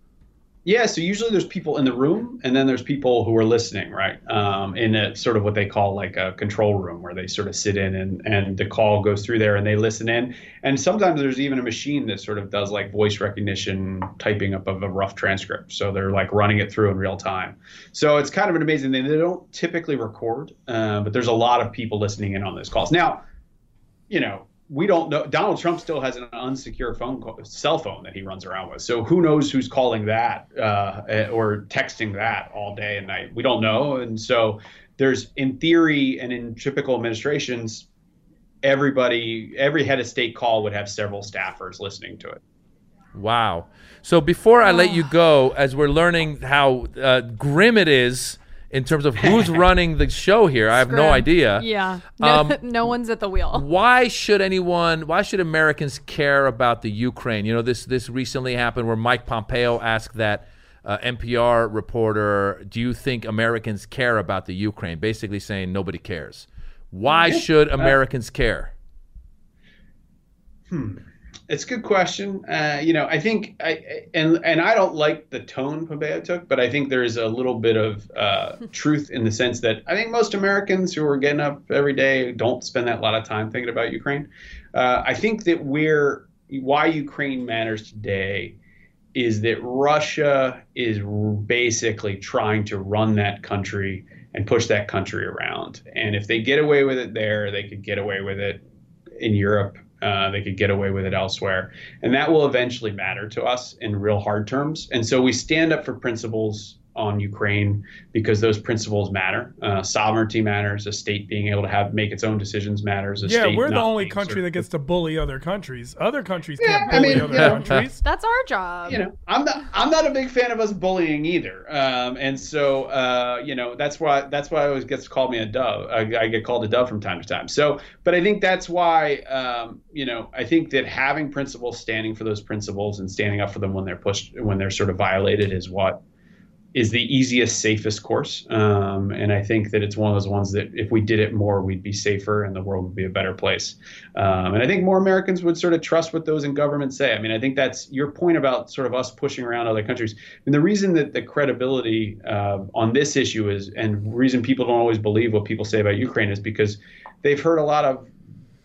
Yeah, so usually there's people in the room, and then there's people who are listening, right? Um, in a sort of what they call like a control room, where they sort of sit in, and, and the call goes through there and they listen in. And sometimes there's even a machine that sort of does like voice recognition typing up of a rough transcript. So they're like running it through in real time. So it's kind of an amazing thing. They don't typically record, uh, but there's a lot of people listening in on those calls. Now, you know, we don't know. Donald Trump still has an unsecure phone call, cell phone that he runs around with. So who knows who's calling that uh, or texting that all day and night? We don't know. And so there's, in theory and in typical administrations, everybody, every head of state call would have several staffers listening to it. Wow. So before I let you go, as we're learning how uh, grim it is in terms of who's running the show here, I have Scrim. no idea. Yeah, no, um, no one's at the wheel. Why should anyone, why should Americans care about the Ukraine? You know, this this recently happened where Mike Pompeo asked that uh, N P R reporter, do you think Americans care about the Ukraine? Basically saying nobody cares. Why should Americans care? Hmm. It's a good question. Uh, you know, I think, I, and and I don't like the tone Pompeo took, but I think there is a little bit of uh, truth in the sense that I think most Americans who are getting up every day don't spend that lot of time thinking about Ukraine. Uh, I think that we're, why Ukraine matters today is that Russia is basically trying to run that country and push that country around. And if they get away with it there, they could get away with it in Europe. Uh, they could get away with it elsewhere. And that will eventually matter to us in real hard terms. And so we stand up for principles on Ukraine because those principles matter. Uh, sovereignty matters. A state being able to have make its own decisions matters. A yeah, state we're the only country certain. that gets to bully other countries. Other countries yeah, can't bully I mean, other yeah. countries. That's our job. You know, I'm not. I'm not a big fan of us bullying either. Um, and so, uh, you know, that's why. That's why I always gets called me a dove. I, I get called a dove from time to time. So, but I think that's why. Um, you know, I think that having principles, standing for those principles, and standing up for them when they're pushed, when they're sort of violated, is what. is the easiest, safest course. Um, and I think that it's one of those ones that if we did it more, we'd be safer and the world would be a better place. Um, and I think more Americans would sort of trust what those in government say. I mean, I think that's your point about sort of us pushing around other countries. And the reason that the credibility uh, on this issue is, and reason people don't always believe what people say about Ukraine is because they've heard a lot of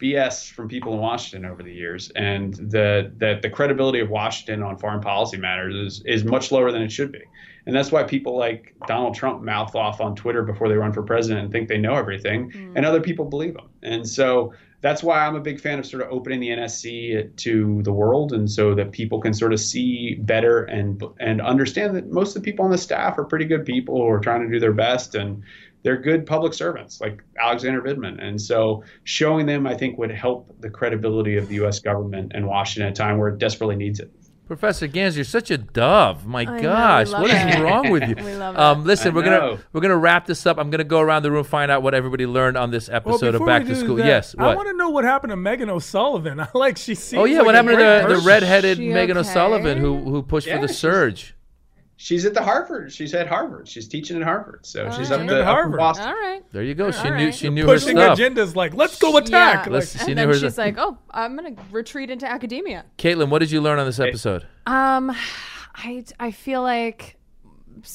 B S from people in Washington over the years, and the that the credibility of Washington on foreign policy matters is is much lower than it should be. And that's why people like Donald Trump mouth off on Twitter before they run for president and think they know everything, mm. and other people believe them. And so that's why I'm a big fan of sort of opening the N S C to the world, and so that people can sort of see better and and understand that most of the people on the staff are pretty good people who are trying to do their best, and they're good public servants like Alexander Vindman. And so showing them, I think, would help the credibility of the U S government and Washington at a time where it desperately needs it. Professor Gans, you're such a dove. My I gosh, know, what it. is wrong with you? We love um, listen, I we're know. gonna we're gonna wrap this up. I'm gonna go around the room, find out what everybody learned on this episode well, of Back to School. That, yes, what? I want to know what happened to Megan O'Sullivan. I like she seems. Oh yeah, like what happened to the, the redheaded she Megan okay? O'Sullivan who who pushed yeah, for the surge? She's at the Harvard. She's at Harvard. She's teaching at Harvard. So all she's right. up to Harvard. Up All right. There you go. She All knew. Right. She knew Pushing her stuff. Agendas like let's go attack. Yeah. Let's, like, and then she's stuff. like, oh, I'm gonna retreat into academia. Caitlin, what did you learn on this episode? Um, I I feel like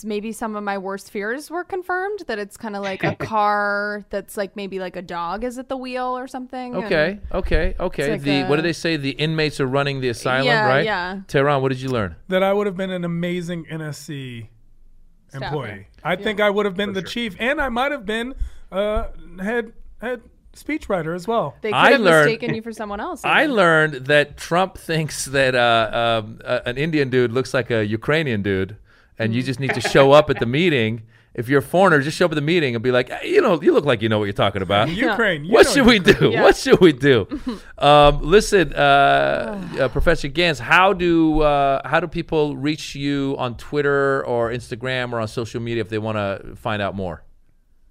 maybe some of my worst fears were confirmed. That it's kind of like a car that's like maybe like a dog is at the wheel or something. Okay. And okay. Okay. Like the a, what do they say? The inmates are running the asylum, yeah, right? Yeah. Tehran, what did you learn? That I would have been an amazing N S C Staff, employee. Right? I yeah. think I would have been For the sure. chief, and I might have been uh, head head. speechwriter as well. They could I have learned, mistaken you for someone else. I then. learned that Trump thinks that uh, um, uh, an Indian dude looks like a Ukrainian dude, and mm. you just need to show up at the meeting. If you're a foreigner, just show up at the meeting and be like, hey, you know, you look like you know what you're talking about. Ukraine. You what, should Ukraine. Do? Yeah. what should we do? What should we do? Listen, uh, uh, Professor Gans, how do uh, how do people reach you on Twitter or Instagram or on social media if they want to find out more?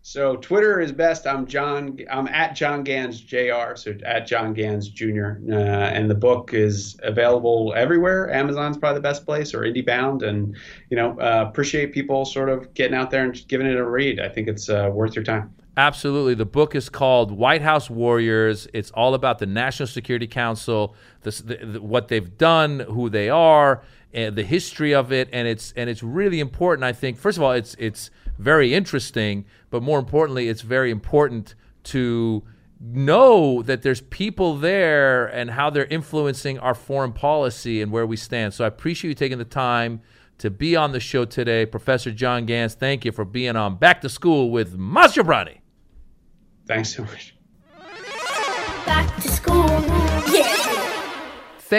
So Twitter is best. I'm John. I'm at John Gans Junior So at John Gans Junior Uh, and the book is available everywhere. Amazon's probably the best place, or IndieBound. And you know, uh, appreciate people sort of getting out there and giving it a read. I think it's uh, worth your time. Absolutely. The book is called White House Warriors. It's all about the National Security Council, the, the, the, what they've done, who they are, and the history of it. And it's and it's really important. I think first of all, it's it's. very interesting, but more importantly, it's very important to know that there's people there and how they're influencing our foreign policy and where we stand. So I appreciate you taking the time to be on the show today. Professor John Gans, thank you for being on Back to School with Maz Jobrani. Thanks so much. Back to School, yeah.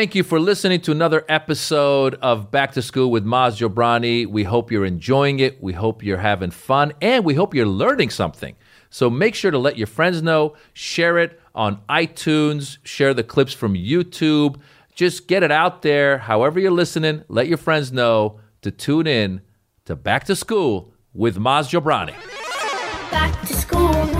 Thank you for listening to another episode of Back to School with Maz Jobrani. We hope you're enjoying it. We hope you're having fun, and we hope you're learning something. So make sure to let your friends know, share it on iTunes, share the clips from YouTube. Just get it out there. However you're listening, let your friends know to tune in to Back to School with Maz Jobrani. Back to School.